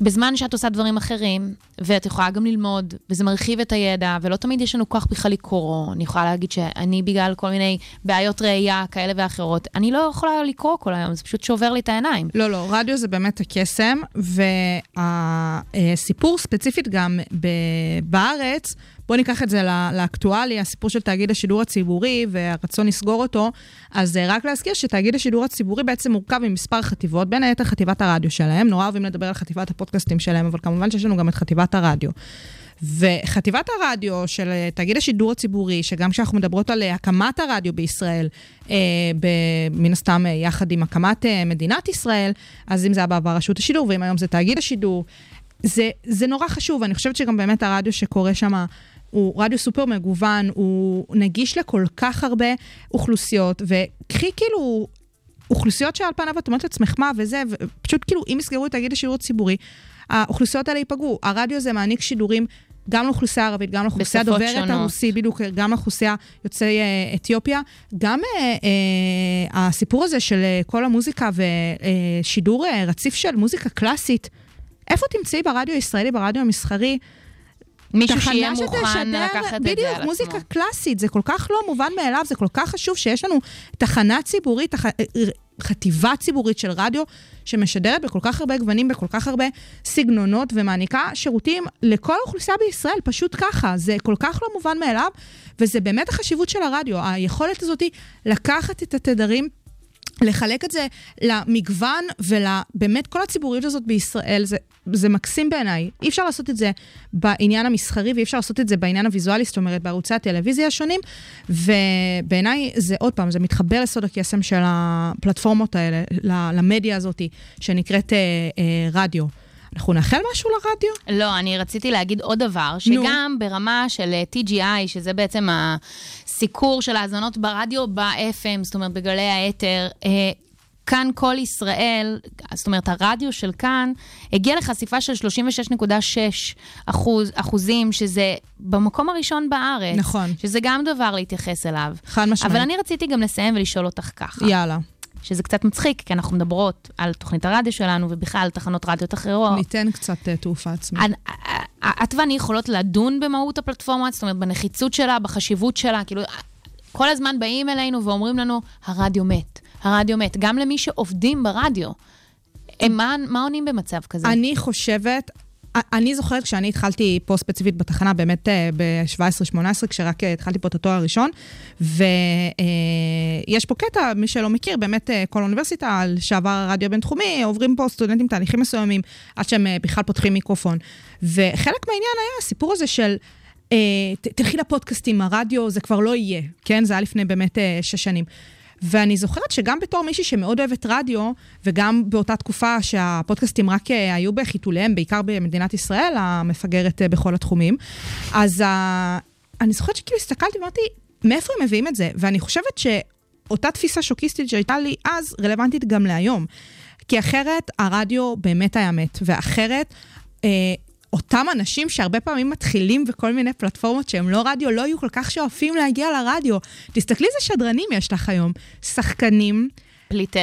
בזמן שאת עושה דברים אחרים, ואת יכולה גם ללמוד, וזה מרחיב את הידע, ולא תמיד יש לנו כוח בכלל לקרוא. אני יכולה להגיד שאני בגלל כל מיני בעיות ראייה כאלה ואחרות, אני לא יכולה לקרוא כל היום, זה פשוט שובר לי את העיניים. לא, לא, רדיו זה באמת הקסם, והסיפור ספציפית גם בארץ, בואו ניקח את זה לאקטואלי, הסיפור של תאגיד השידור הציבורי, והרצון לסגור אותו, אז רק להזכיר שתאגיד השידור הציבורי בעצם מורכב ממספר חטיבות, בין היתר חטיבת הרדיו שלהם, נורא אוהבים לדבר על חטיבת הפודקאסטים שלהם, אבל כמובן שיש לנו גם את חטיבת הרדיו. וחטיבת הרדיו של תאגיד השידור הציבורי, שגם כשאנחנו מדברות על הקמת הרדיו בישראל, מן הסתם יחד עם הקמת מדינת ישראל, אז אם זה היה בעבר רשות השידור, ואם היום זה תאגיד השידור, זה נורא חשוב. אני חושבת שגם באמת הרדיו שקורה שמה, הוא רדיו סופר מגוון, הוא נגיש לכל כך הרבה אוכלוסיות, וכי כאילו אוכלוסיות שעל פניו את אומרת לעצמך מה וזה, פשוט כאילו אם יסגרו את תאגיד השידור הציבורי, האוכלוסיות האלה ייפגעו. הרדיו הזה מעניק שידורים גם לאוכלוסייה הערבית, גם לאוכלוסייה דוברת הרוסית, בדיוק, גם לאוכלוסייה יוצאי אתיופיה, גם הסיפור הזה של כל המוזיקה ושידור רציף של מוזיקה קלאסית, איפה תמצאי ברדיו הישראלי, ברדיו המסחרי, מישהו שיהיה מוכן לקחת את זה על עצמו. בדיוק, מוזיקה קלאסית, זה כל כך לא מובן מאליו, זה כל כך חשוב שיש לנו תחנה ציבורית, חטיבה ציבורית של רדיו, שמשדרת בכל כך הרבה גוונים, בכל כך הרבה סגנונות, ומעניקה שירותים לכל האוכלוסייה בישראל, פשוט ככה, זה כל כך לא מובן מאליו, וזה באמת החשיבות של הרדיו, היכולת הזאת לקחת את התדרים לחלק את זה למגוון ובאמת כל הציבוריות הזאת בישראל, זה מקסים בעיניי. אי אפשר לעשות את זה בעניין המסחרי, ואי אפשר לעשות את זה בעניין הוויזואלי, זאת אומרת, בערוצי הטלוויזיה השונים, ובעיניי זה עוד פעם, זה מתחבר לסוד הקסם של הפלטפורמות האלה, למדיה הזאת, שנקראת רדיו. אנחנו נאחל משהו לרדיו? לא, אני רציתי להגיד עוד דבר, שגם ברמה של TGI, שזה בעצם הסיקור של האזנות ברדיו ב-FM, זאת אומרת בגלי היתר, כאן כל ישראל, זאת אומרת הרדיו של כאן, הגיע לחשיפה של 36.6%, שזה במקום הראשון בארץ. נכון. שזה גם דבר להתייחס אליו. חד משמעית. אבל אני רציתי גם לסיים ולשאול אותך ככה. יאללה. שזה קצת מצחיק, כי אנחנו מדברות על תוכנית הרדיו שלנו, ובכלל על תחנות רדיו אחרות. ניתן קצת תעופה עצמית. את ואני יכולות לדון במהות הפלטפורמה, זאת אומרת, בנחיצות שלה, בחשיבות שלה, כאילו, כל הזמן באים אלינו ואומרים לנו, הרדיו מת, הרדיו מת. גם למי שעובדים ברדיו, מה עונים במצב כזה? אני חושבת... אני זוכרת כשאני התחלתי פה ספציפית בתחנה, באמת ב-17-18, כשרק התחלתי פה את התואר הראשון, ויש פה קטע, מי שלא מכיר, באמת כל אוניברסיטה שעבר רדיו בינתחומי, עוברים פה סטודנטים תהליכים מסוימים, עד שהם בכלל פותחים מיקרופון. וחלק מהעניין היה הסיפור הזה של... תלכי לפודקאסטים, הרדיו זה כבר לא יהיה, כן? זה היה לפני באמת 6 שנים. ואני זוכרת שגם בתור מישהי שמאוד אוהבת רדיו, וגם באותה תקופה שהפודקאסטים רק היו בחיתוליהם, בעיקר במדינת ישראל, המפגרת בכל התחומים, אז אני זוכרת שכאילו הסתכלתי ואמרתי, מאיפה הם מביאים את זה? ואני חושבת שאותה תפיסה שוקיסטית שהייתה לי אז, רלוונטית גם להיום. כי אחרת הרדיו באמת היה מת, ואחרת... אותם אנשים שהרבה פעמים מתחילים בכל מיני פלטפורמות שהם לא רדיו, לא יהיו כל כך שואפים להגיע לרדיו. תסתכלי איזה שדרנים יש לך היום. שחקנים, פליטי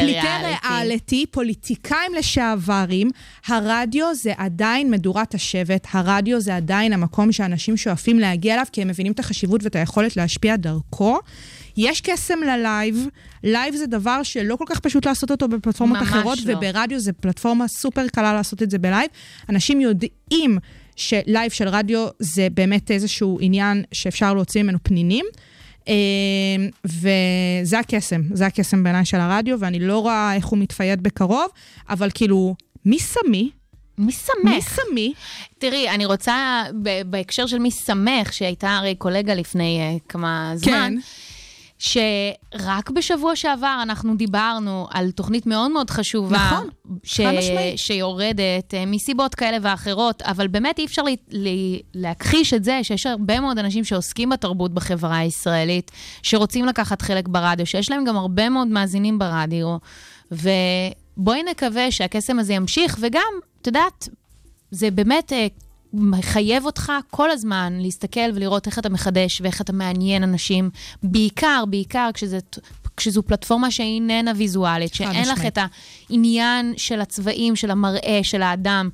ריאליטי, פוליטיקאים לשעברים. הרדיו זה עדיין מדורת השבט, הרדיו זה עדיין המקום שאנשים שואפים להגיע אליו, כי הם מבינים את החשיבות ואת היכולת להשפיע דרכו. יש קסם ללייב, לייב זה דבר שלא כל כך פשוט לעשות אותו בפלטפורמות אחרות, לא. וברדיו זה פלטפורמה סופר קלה לעשות את זה בלייב. אנשים יודעים שלייב של רדיו זה באמת איזשהו עניין שאפשר להוציא ממנו פנינים, וזה הקסם, זה הקסם בעיניי של הרדיו, ואני לא רואה איך הוא מתפייד בקרוב, אבל כאילו, מי שמי? מי שמח? מי שמי? תראי, אני רוצה, בהקשר של מי שמח, שהייתה הרי קולגה לפני כמה זמן, כן. שרק בשבוע שעבר אנחנו דיברנו על תוכנית מאוד מאוד חשובה, נכון, שיורדת מסיבות כאלה ואחרות, אבל באמת אי אפשר להכחיש את זה, שיש הרבה מאוד אנשים שעוסקים בתרבות בחברה הישראלית, שרוצים לקחת חלק ברדיו, שיש להם גם הרבה מאוד מאזינים ברדיו, ובואי נקווה שהקסם הזה ימשיך, וגם, את יודעת, זה באמת... מחייב אותך כל הזמן להסתכל ולראות איך אתה מחדש ואיך אתה מעניין אנשים, בעיקר כשזו פלטפורמה שאיננה ויזואלית, שאין לך את העניין של הצבעים, של המראה, של האדם.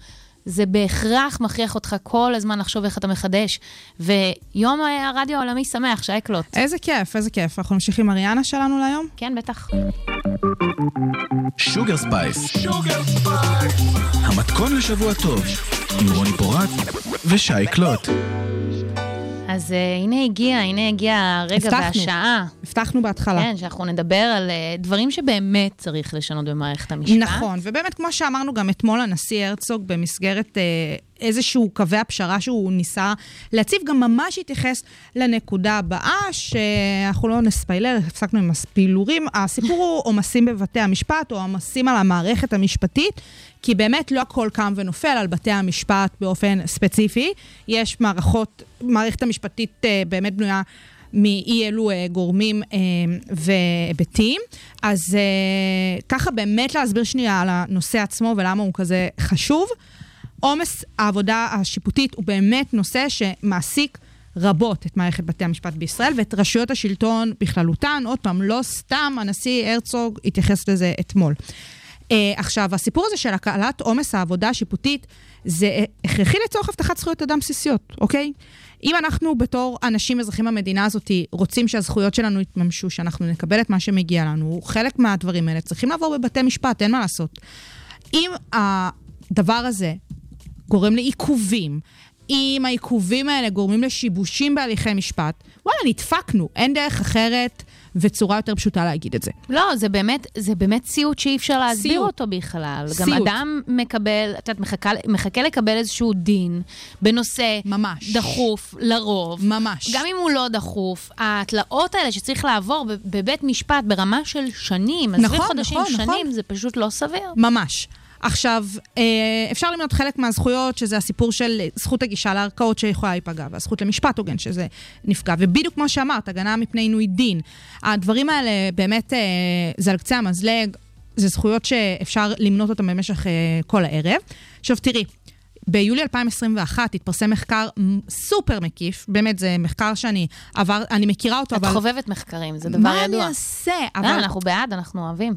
זה בהכרח מכריח אותך כל הזמן לחשוב איך אתה מחדש. ויום הרדיו העולמי שמח, שי קלוט. איזה כיף, איזה כיף. אנחנו ממשיכים אריאנה שלנו להיום? כן, בטח. שוגר ספייס. המתכון לשבוע טוב. עם רוני פורט ושי קלוט. אז הנה הגיע הרגע והשעה. הבטחנו בהתחלה. כן, שאנחנו נדבר על דברים שבאמת צריך לשנות במערכת המשפט. נכון, ובאמת כמו שאמרנו גם אתמול הנשיא הרצוג במסגרת איזשהו קווי הפשרה שהוא ניסה להציב, גם ממש התייחס לנקודה הבאה, שאנחנו לא נספיילר, הפסקנו עם הספילורים. הסיפור הוא עומסים בבתי המשפט, או עומסים על המערכת המשפטית, כי באמת לא הכל קם ונופל על בתי המשפט באופן ספציפי. יש מערכות, מערכת המשפטית באמת בנויה מאי אלו גורמים וביתים. אז ככה באמת להסביר שנייה על הנושא עצמו ולמה הוא כזה חשוב. עומס העבודה השיפוטית הוא באמת נושא שמעסיק רבות את מערכת בתי המשפט בישראל ואת רשויות השלטון בכללותן. עוד פעם, לא סתם הנשיא הרצוג התייחס לזה אתמול. עכשיו, הסיפור הזה של הקהלת עומס העבודה השיפוטית זה הכרחי לצורך הבטחת זכויות אדם בסיסיות, אוקיי? אם אנחנו בתור אנשים אזרחים במדינה הזאת רוצים שהזכויות שלנו יתממשו, שאנחנו נקבל את מה שמגיע לנו, חלק מהדברים האלה צריכים לעבור בבתי משפט, אין מה לעשות. אם הדבר הזה גורם לעיכובים, אם העיכובים האלה גורמים לשיבושים בהליכי משפט, וואלה, נדפקנו, אין דרך אחרת וצורה יותר פשוטה להגיד את זה. לא, זה באמת סיוט שאי אפשר להסביר אותו בכלל. גם אדם מקבל, את יודעת, מחכה לקבל איזשהו דין בנושא דחוף לרוב. ממש. גם אם הוא לא דחוף, התלאות האלה שצריך לעבור בבית משפט ברמה של שנים, אז 3 חודשים, שנים, זה פשוט לא סביר. ממש. עכשיו, אפשר למנות חלק מהזכויות, שזה הסיפור של זכות הגישה לערכאות שיכולה להיפגע, והזכות למשפט הוגן שזה נפגע, ובדיוק כמו שאמרת, הגנה מפני עינוי דין. הדברים האלה באמת, זה על קצה המזלג, זה זכויות שאפשר למנות אותם במשך כל הערב. עכשיו, תראי, ביולי 2021 התפרסם מחקר סופר מקיף, באמת זה מחקר שאני מכירה אותו. את חובבת מחקרים, זה דבר ידוע. מה אני אעשה? אנחנו בעד, אנחנו אוהבים.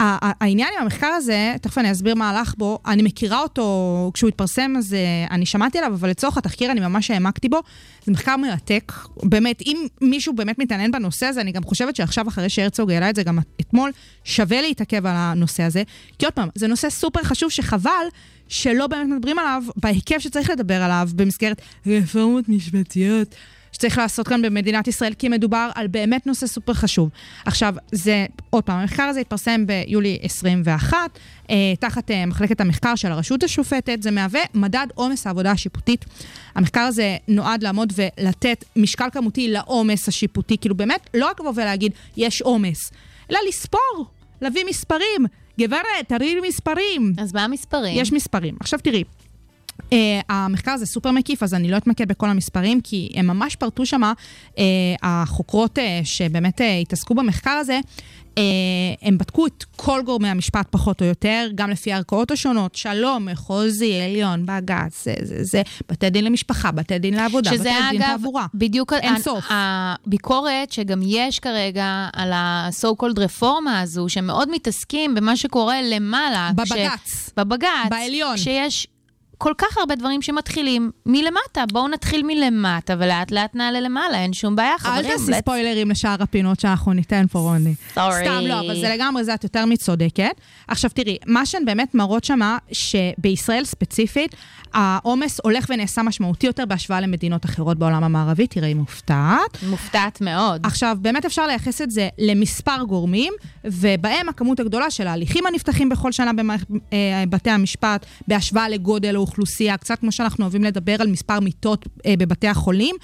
העניין עם המחקר הזה, תכף אני אסביר מה הלך בו, אני מכירה אותו כשהוא התפרסם, אז אני שמעתי עליו, אבל לצורך התחקיר אני ממש העמקתי בו. זה מחקר מרתק. באמת, אם מישהו באמת מתעניין בנושא הזה, אני גם חושבת שעכשיו אחרי שהרצוג העלה את זה גם אתמול, שווה להתעכב על הנושא הזה. כי עוד פעם, זה נושא סופר חשוב שחבל שלא באמת מדברים עליו, בהיקף שצריך לדבר עליו, במסגרת רפורמות משפטיות, שצריך לעשות כאן במדינת ישראל, כי מדובר על באמת נושא סופר חשוב. עכשיו, זה, עוד פעם, המחקר הזה התפרסם ביולי 21, תחת מחלקת המחקר של הרשות השופטת, זה מהווה מדד עומס העבודה השיפוטית. המחקר הזה נועד לעמוד ולתת משקל כמותי לעומס השיפוטי, כאילו באמת, לא רק בוא להגיד, יש עומס, אלא לספור, להביא מספרים, גברת, תראי מספרים. אז מה המספרים? יש מספרים. עכשיו תראי, המחקר הזה סופר מקיף, אז אני לא אתמקד בכל המספרים, כי הם ממש פרטו שמה, החוקרות שבאמת התעסקו במחקר הזה, הם בדקו את כל גורמי המשפט פחות או יותר, גם לפי הערכאות השונות, שלום, חוזי, עליון, בגץ, זה, בתי דין למשפחה, בתי דין לעבודה, בתי דין לעבורה. בדיוק הביקורת שגם יש כרגע על ה-so-called רפורמה הזו, שמאוד מתעסקים במה שקורה למעלה. בבגץ. בעליון. שיש כל כך הרבה דברים שמתחילים מלמטה. בואו נתחיל מלמטה, ולאט לאט נעלה למעלה, אין שום בעיה, חברים. אל תעשי ספוילרים לשאר הפינות שאנחנו ניתן פה, רוני. סתם לא, אבל זה לגמרי, זה את יותר מצודקת. עכשיו תראי, מה שהן באמת מראות שמה, שבישראל ספציפית, העומס הולך ונעשה משמעותי יותר בהשוואה למדינות אחרות בעולם המערבי, תראי מופתעת. מופתעת מאוד. עכשיו, באמת אפשר לייחס את זה למספר גורמים, ובהם הכמות הגדולה של ההליכים הנפתחים בכל שנה בבתי המשפט, בהשוואה לגודל האוכלוסייה, קצת כמו שאנחנו אוהבים לדבר על מספר מיטות בבתי החולים,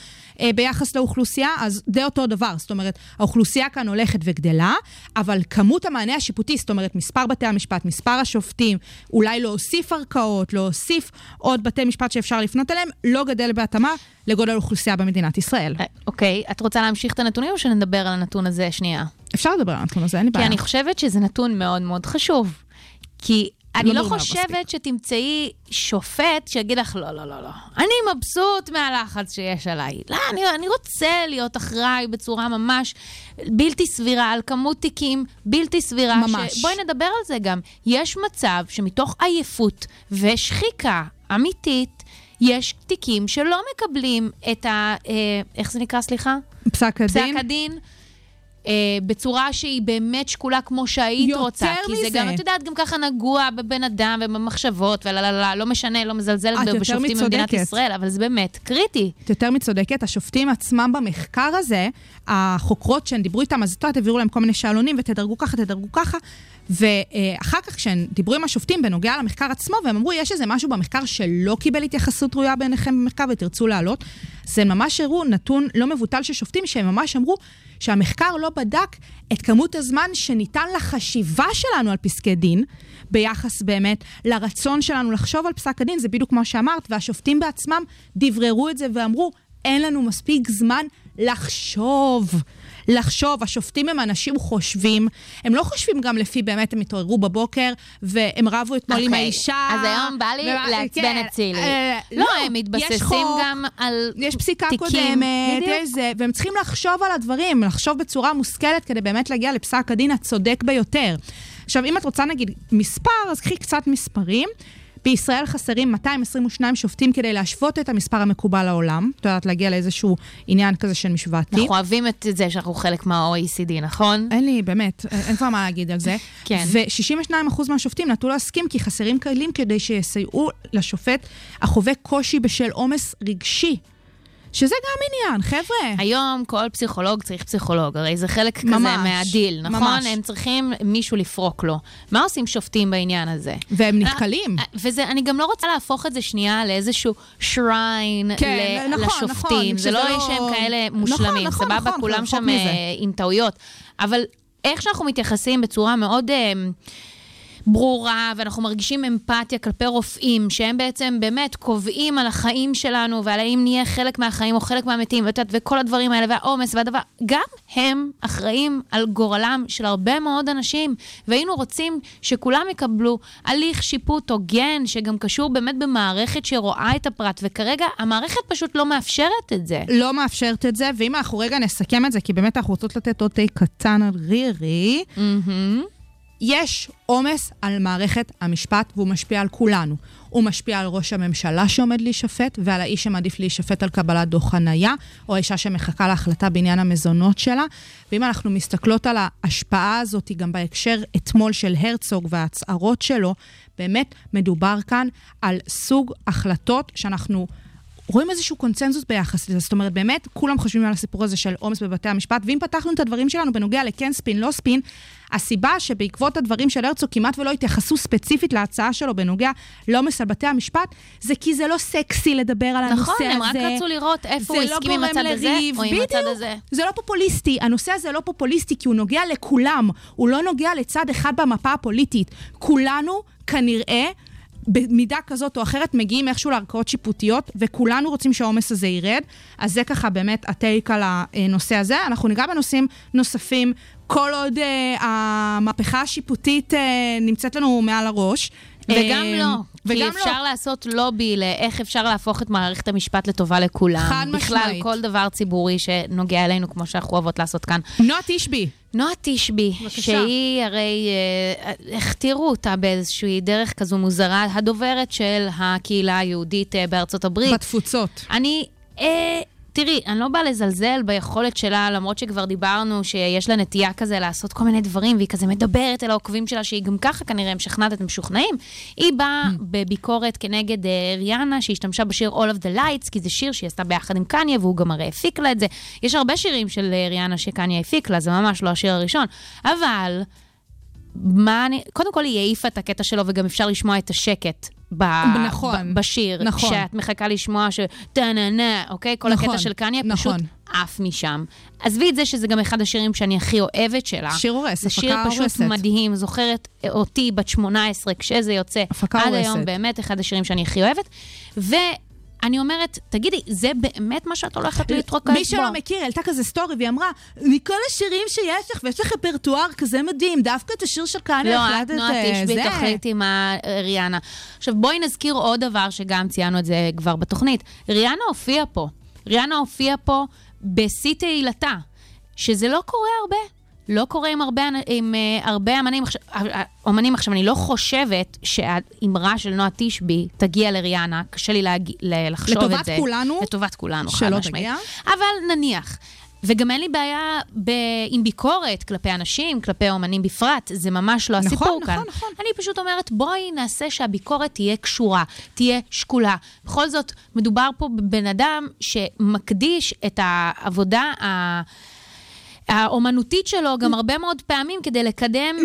ביחס לאוכלוסייה, אז זה אותו דבר. זאת אומרת, האוכלוסייה כאן הולכת וגדלה, אבל כמות המענה השיפוטי, זאת אומרת, מספר בתי המשפט, מספר השופטים, אולי להוסיף ערכאות, להוסיף עוד בתי משפט שאפשר לפנות אליהם, לא גדל בהתאמה לגודל האוכלוסייה במדינת ישראל. אוקיי, את רוצה להמשיך את הנתונים או שנדבר על הנתון הזה שנייה? אפשר לדבר על הנתון הזה, אין לי בעיה. כי אני חושבת שזה נתון מאוד מאוד חשוב. כי אני לא חושבת שתמצאי שופט שיגיד לך, לא, לא, לא, לא. אני מבסוט מהלחץ שיש עליי. לא, אני רוצה להיות אחראי בצורה ממש בלתי סבירה, על כמות תיקים בלתי סבירה. ממש. בואי נדבר על זה גם. יש מצב שמתוך עייפות ושחיקה אמיתית, יש תיקים שלא מקבלים את ה... איך זה נקרא, סליחה? פסק הדין. פסק הדין. בצורה שהיא באמת שקולה כמו שהיית רוצה, כי זה גם, את יודעת, גם ככה נגוע בבן אדם ובמחשבות, ולא משנה, לא מזלזלת בשופטים במדינת ישראל, אבל זה באמת קריטי. את יותר מצודקת, השופטים עצמם במחקר הזה, החוקרות שהן דיברו איתם, אז תעבירו להם כל מיני שאלונים, ותדרגו ככה, תדרגו ככה, ואחר כך כשהן דיברו עם השופטים בנוגע למחקר עצמו, והם אמרו, יש איזה משהו במחקר שלא קיבל התייחסות ראויה ביניכם במחקר ותרצו לעלות, זה ממש הראו נתון לא מבוטל של שופטים שהם ממש אמרו שהמחקר לא בדק את כמות הזמן שניתן לחשיבה שלנו על פסקי דין, ביחס באמת לרצון שלנו לחשוב על פסק הדין, זה בדיוק כמו שאמרת, והשופטים בעצמם דבררו את זה ואמרו, אין לנו מספיק זמן לחשוב, השופטים הם אנשים חושבים, הם לא חושבים גם לפי באמת, הם התעוררו בבוקר, והם רבו אתמול עם האישה. אז היום בא לי לעצבן את צילי. לא, הם מתבססים גם על תיקים. יש פסיקה קודמת, והם צריכים לחשוב על הדברים, לחשוב בצורה מושכלת, כדי באמת להגיע לפסק הדין הצודק ביותר. עכשיו, אם את רוצה נגיד מספר, אז קחי קצת מספרים. בישראל חסרים 222 שופטים כדי להשוות את המספר המקובל לעולם. זאת אומרת, להגיע לאיזשהו עניין כזה של משוותי. אנחנו אוהבים את זה שאנחנו חלק מה-OECD, נכון? אין לי, באמת, אין כבר מה להגיד על זה. כן. ו-62% מהשופטים נטו להסכים כי חסרים כלים כדי שיסייעו לשופט החווה קושי בשל עומס רגשי. שזה גם עניין, חבר'ה. היום כל פסיכולוג צריך פסיכולוג, הרי זה חלק כזה מהדיל, נכון? הם צריכים מישהו לפרוק לו. מה עושים שופטים בעניין הזה? והם נתקלים. ואני גם לא רוצה להפוך את זה שנייה לאיזשהו שריין לשופטים. זה לא שהם כאלה מושלמים, סבבה, כולם שם עם טעויות. אבל איך שאנחנו מתייחסים בצורה מאוד ברורה, ואנחנו מרגישים אמפתיה כלפי רופאים, שהם בעצם באמת קובעים על החיים שלנו, ועל האם נהיה חלק מהחיים או חלק מהמתים, וכל הדברים האלה, והאומס והדבר, גם הם אחראים על גורלם של הרבה מאוד אנשים, והיינו רוצים שכולם יקבלו הליך שיפוט הוגן, שגם קשור באמת במערכת שרואה את הפרט, וכרגע המערכת פשוט לא מאפשרת את זה. לא מאפשרת את זה, ואם אנחנו רגע נסכם את זה, כי באמת אנחנו רוצות לתת עוד תי קטן על רירי, יש עומס על מערכת המשפט, והוא משפיע על כולנו. הוא משפיע על ראש הממשלה שעומד להישפט, ועל האיש שמעדיף להישפט על קבלת דוח חנייה, או האישה שמחכה להחלטה בעניין המזונות שלה. ואם אנחנו מסתכלות על ההשפעה הזאת, גם בהקשר אתמול של הרצוג וההצערות שלו, באמת מדובר כאן על סוג החלטות שאנחנו רואים איזשהו קונצנזוס ביחס לזה. זאת אומרת, באמת, כולם חושבים על הסיפור הזה של אומס בבתי המשפט, ואם פתחנו את הדברים שלנו בנוגע לכן ספין, לא ספין, הסיבה שבעקבות הדברים של הרצוג כמעט ולא התייחסו ספציפית להצעה שלו בנוגע לאומס על בתי המשפט, זה כי זה לא סקסי לדבר על הנושא הזה. נכון, הם רק רצו לראות איפה הוא הסכים עם הצד הזה או עם הצד הזה. זה לא פופוליסטי, הנושא הזה לא פופוליסטי, כי הוא נוגע לכולם, הוא לא נוגע לצד אחד במפה הפוליטית. כולנו, כנראה, במידה כזאת או אחרת מגיעים איכשהו לערכאות שיפוטיות, וכולנו רוצים שהעומס הזה ירד, אז זה ככה באמת הטייק על הנושא הזה. אנחנו ניגע בנושאים נוספים, כל עוד המהפכה השיפוטית נמצאת לנו מעל הראש. וגם לא, כי אפשר לעשות לובי לאיך אפשר להפוך את מערכת המשפט לטובה לכולם. חד משמעית. בכלל, כל דבר ציבורי שנוגע אלינו, כמו שאנחנו אוהבות לעשות כאן. נועה תשבי. נועה תשבי, שהיא הרי הכתירו אותה באיזושהי דרך כזו מוזרה, הדוברת של הקהילה היהודית בארצות הברית. בתפוצות. תראי, אני לא באה לזלזל ביכולת שלה, למרות שכבר דיברנו שיש לה נטייה כזה לעשות כל מיני דברים, והיא כזה מדברת אל העוקבים שלה, שהיא גם ככה כנראה משכנעת את המשוכנעים. היא באה בביקורת כנגד ריאנה, שהשתמשה בשיר All of the Lights, כי זה שיר שהיא עשתה ביחד עם קניה, והוא גם הרי הפיק לה את זה. יש הרבה שירים של ריאנה שקניה הפיק לה, זה ממש לא השיר הראשון. אבל, קודם כל היא העיפה את הקטע שלו, וגם אפשר לשמוע את השקט. בשיר, כשאת מחכה לשמוע שטננה, אוקיי? כל הקטע של קניה פשוט עף משם. עזבי את זה שזה גם אחד השירים שאני הכי אוהבת שלה. שיר הורס, הפקה הורסת. שיר פשוט מדהים, זוכרת אותי בת 18 כשזה יוצא. עד היום באמת אחד השירים שאני הכי אוהבת. אני אומרת, תגידי, זה באמת מה שאת הולכת להתרוקה? מי שלא מכיר, העלתה כזה סטורי, והיא אמרה, מכל השירים שיש לך, ויש לך רפרטואר כזה מדהים, דווקא את השיר של קניה החלטת את זה. לא, נועה תשבי תחליט עם ריאנה. עכשיו, בואי נזכיר עוד דבר, שגם ציינו את זה כבר בתוכנית. ריאנה הופיעה פה בשיא תהילתה, שזה לא קורה הרבה. לא קורה עם הרבה אומנים. עכשיו, אני לא חושבת שהאמרה של נועה תשבי תגיע לריאנה, קשה לי לחשוב את זה. לטובת כולנו? לטובת כולנו, חד משמעית. אבל נניח, וגם אין לי בעיה עם ביקורת כלפי אנשים, כלפי אומנים בפרט, זה ממש לא הסיפור כאן. נכון. אני פשוט אומרת, בואי נעשה שהביקורת תהיה קשורה, תהיה שקולה. בכל זאת, מדובר פה בבן אדם שמקדיש את העבודה האומנותית שלו גם הרבה מאוד פעמים כדי לקדם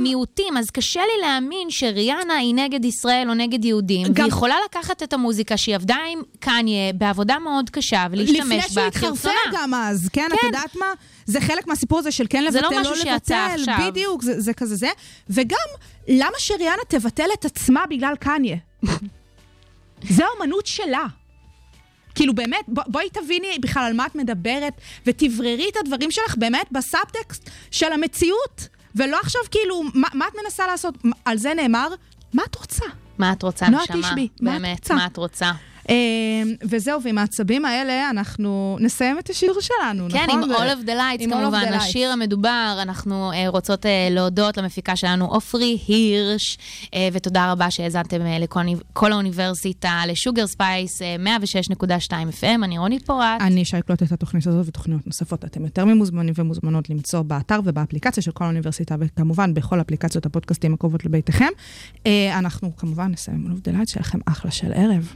מיעוטים, אז קשה לי להאמין שריאנה היא נגד ישראל או נגד יהודים, והיא יכולה לקחת את המוזיקה שהיא עבדה עם קניה בעבודה מאוד קשה ולהשתמש בה. לפני שהתחרפה גם אז, כן, את יודעת מה? זה חלק מהסיפור הזה של כן לבטל, לא לבטל, בדיוק, זה כזה זה. וגם, למה שריאנה תבטל את עצמה בגלל קניה? זה האומנות שלה. כאילו באמת, בואי תביני בכלל על מה את מדברת, ותבררי את הדברים שלך באמת בסאבטקסט של המציאות, ולא עכשיו כאילו, מה את מנסה לעשות? על זה נאמר, מה את רוצה? מה את רוצה, נשמה? באמת, מה את רוצה? וזהו, ועם העצבים האלה אנחנו נסיים את השיר שלנו, כן, נכון? כן, עם All of the Lights, כמובן, השיר המדובר. אנחנו רוצות להודות למפיקה שלנו, אופרי הירש, ותודה רבה שהזנתם לכל האוניברסיטה, לשוגר ספייס, 106.2 FM, אני רוני פורט. אני שי קלוט. את התוכנית הזאת ותוכניות נוספות, אתם יותר ממוזמנים ומוזמנות למצוא באתר ובאפליקציה של כל האוניברסיטה, וכמובן בכל אפליקציות הפודקאסטים הקרובות לביתכם. אנחנו כמובן נסיים עם All of the Lights, שלכם אחלה של ערב.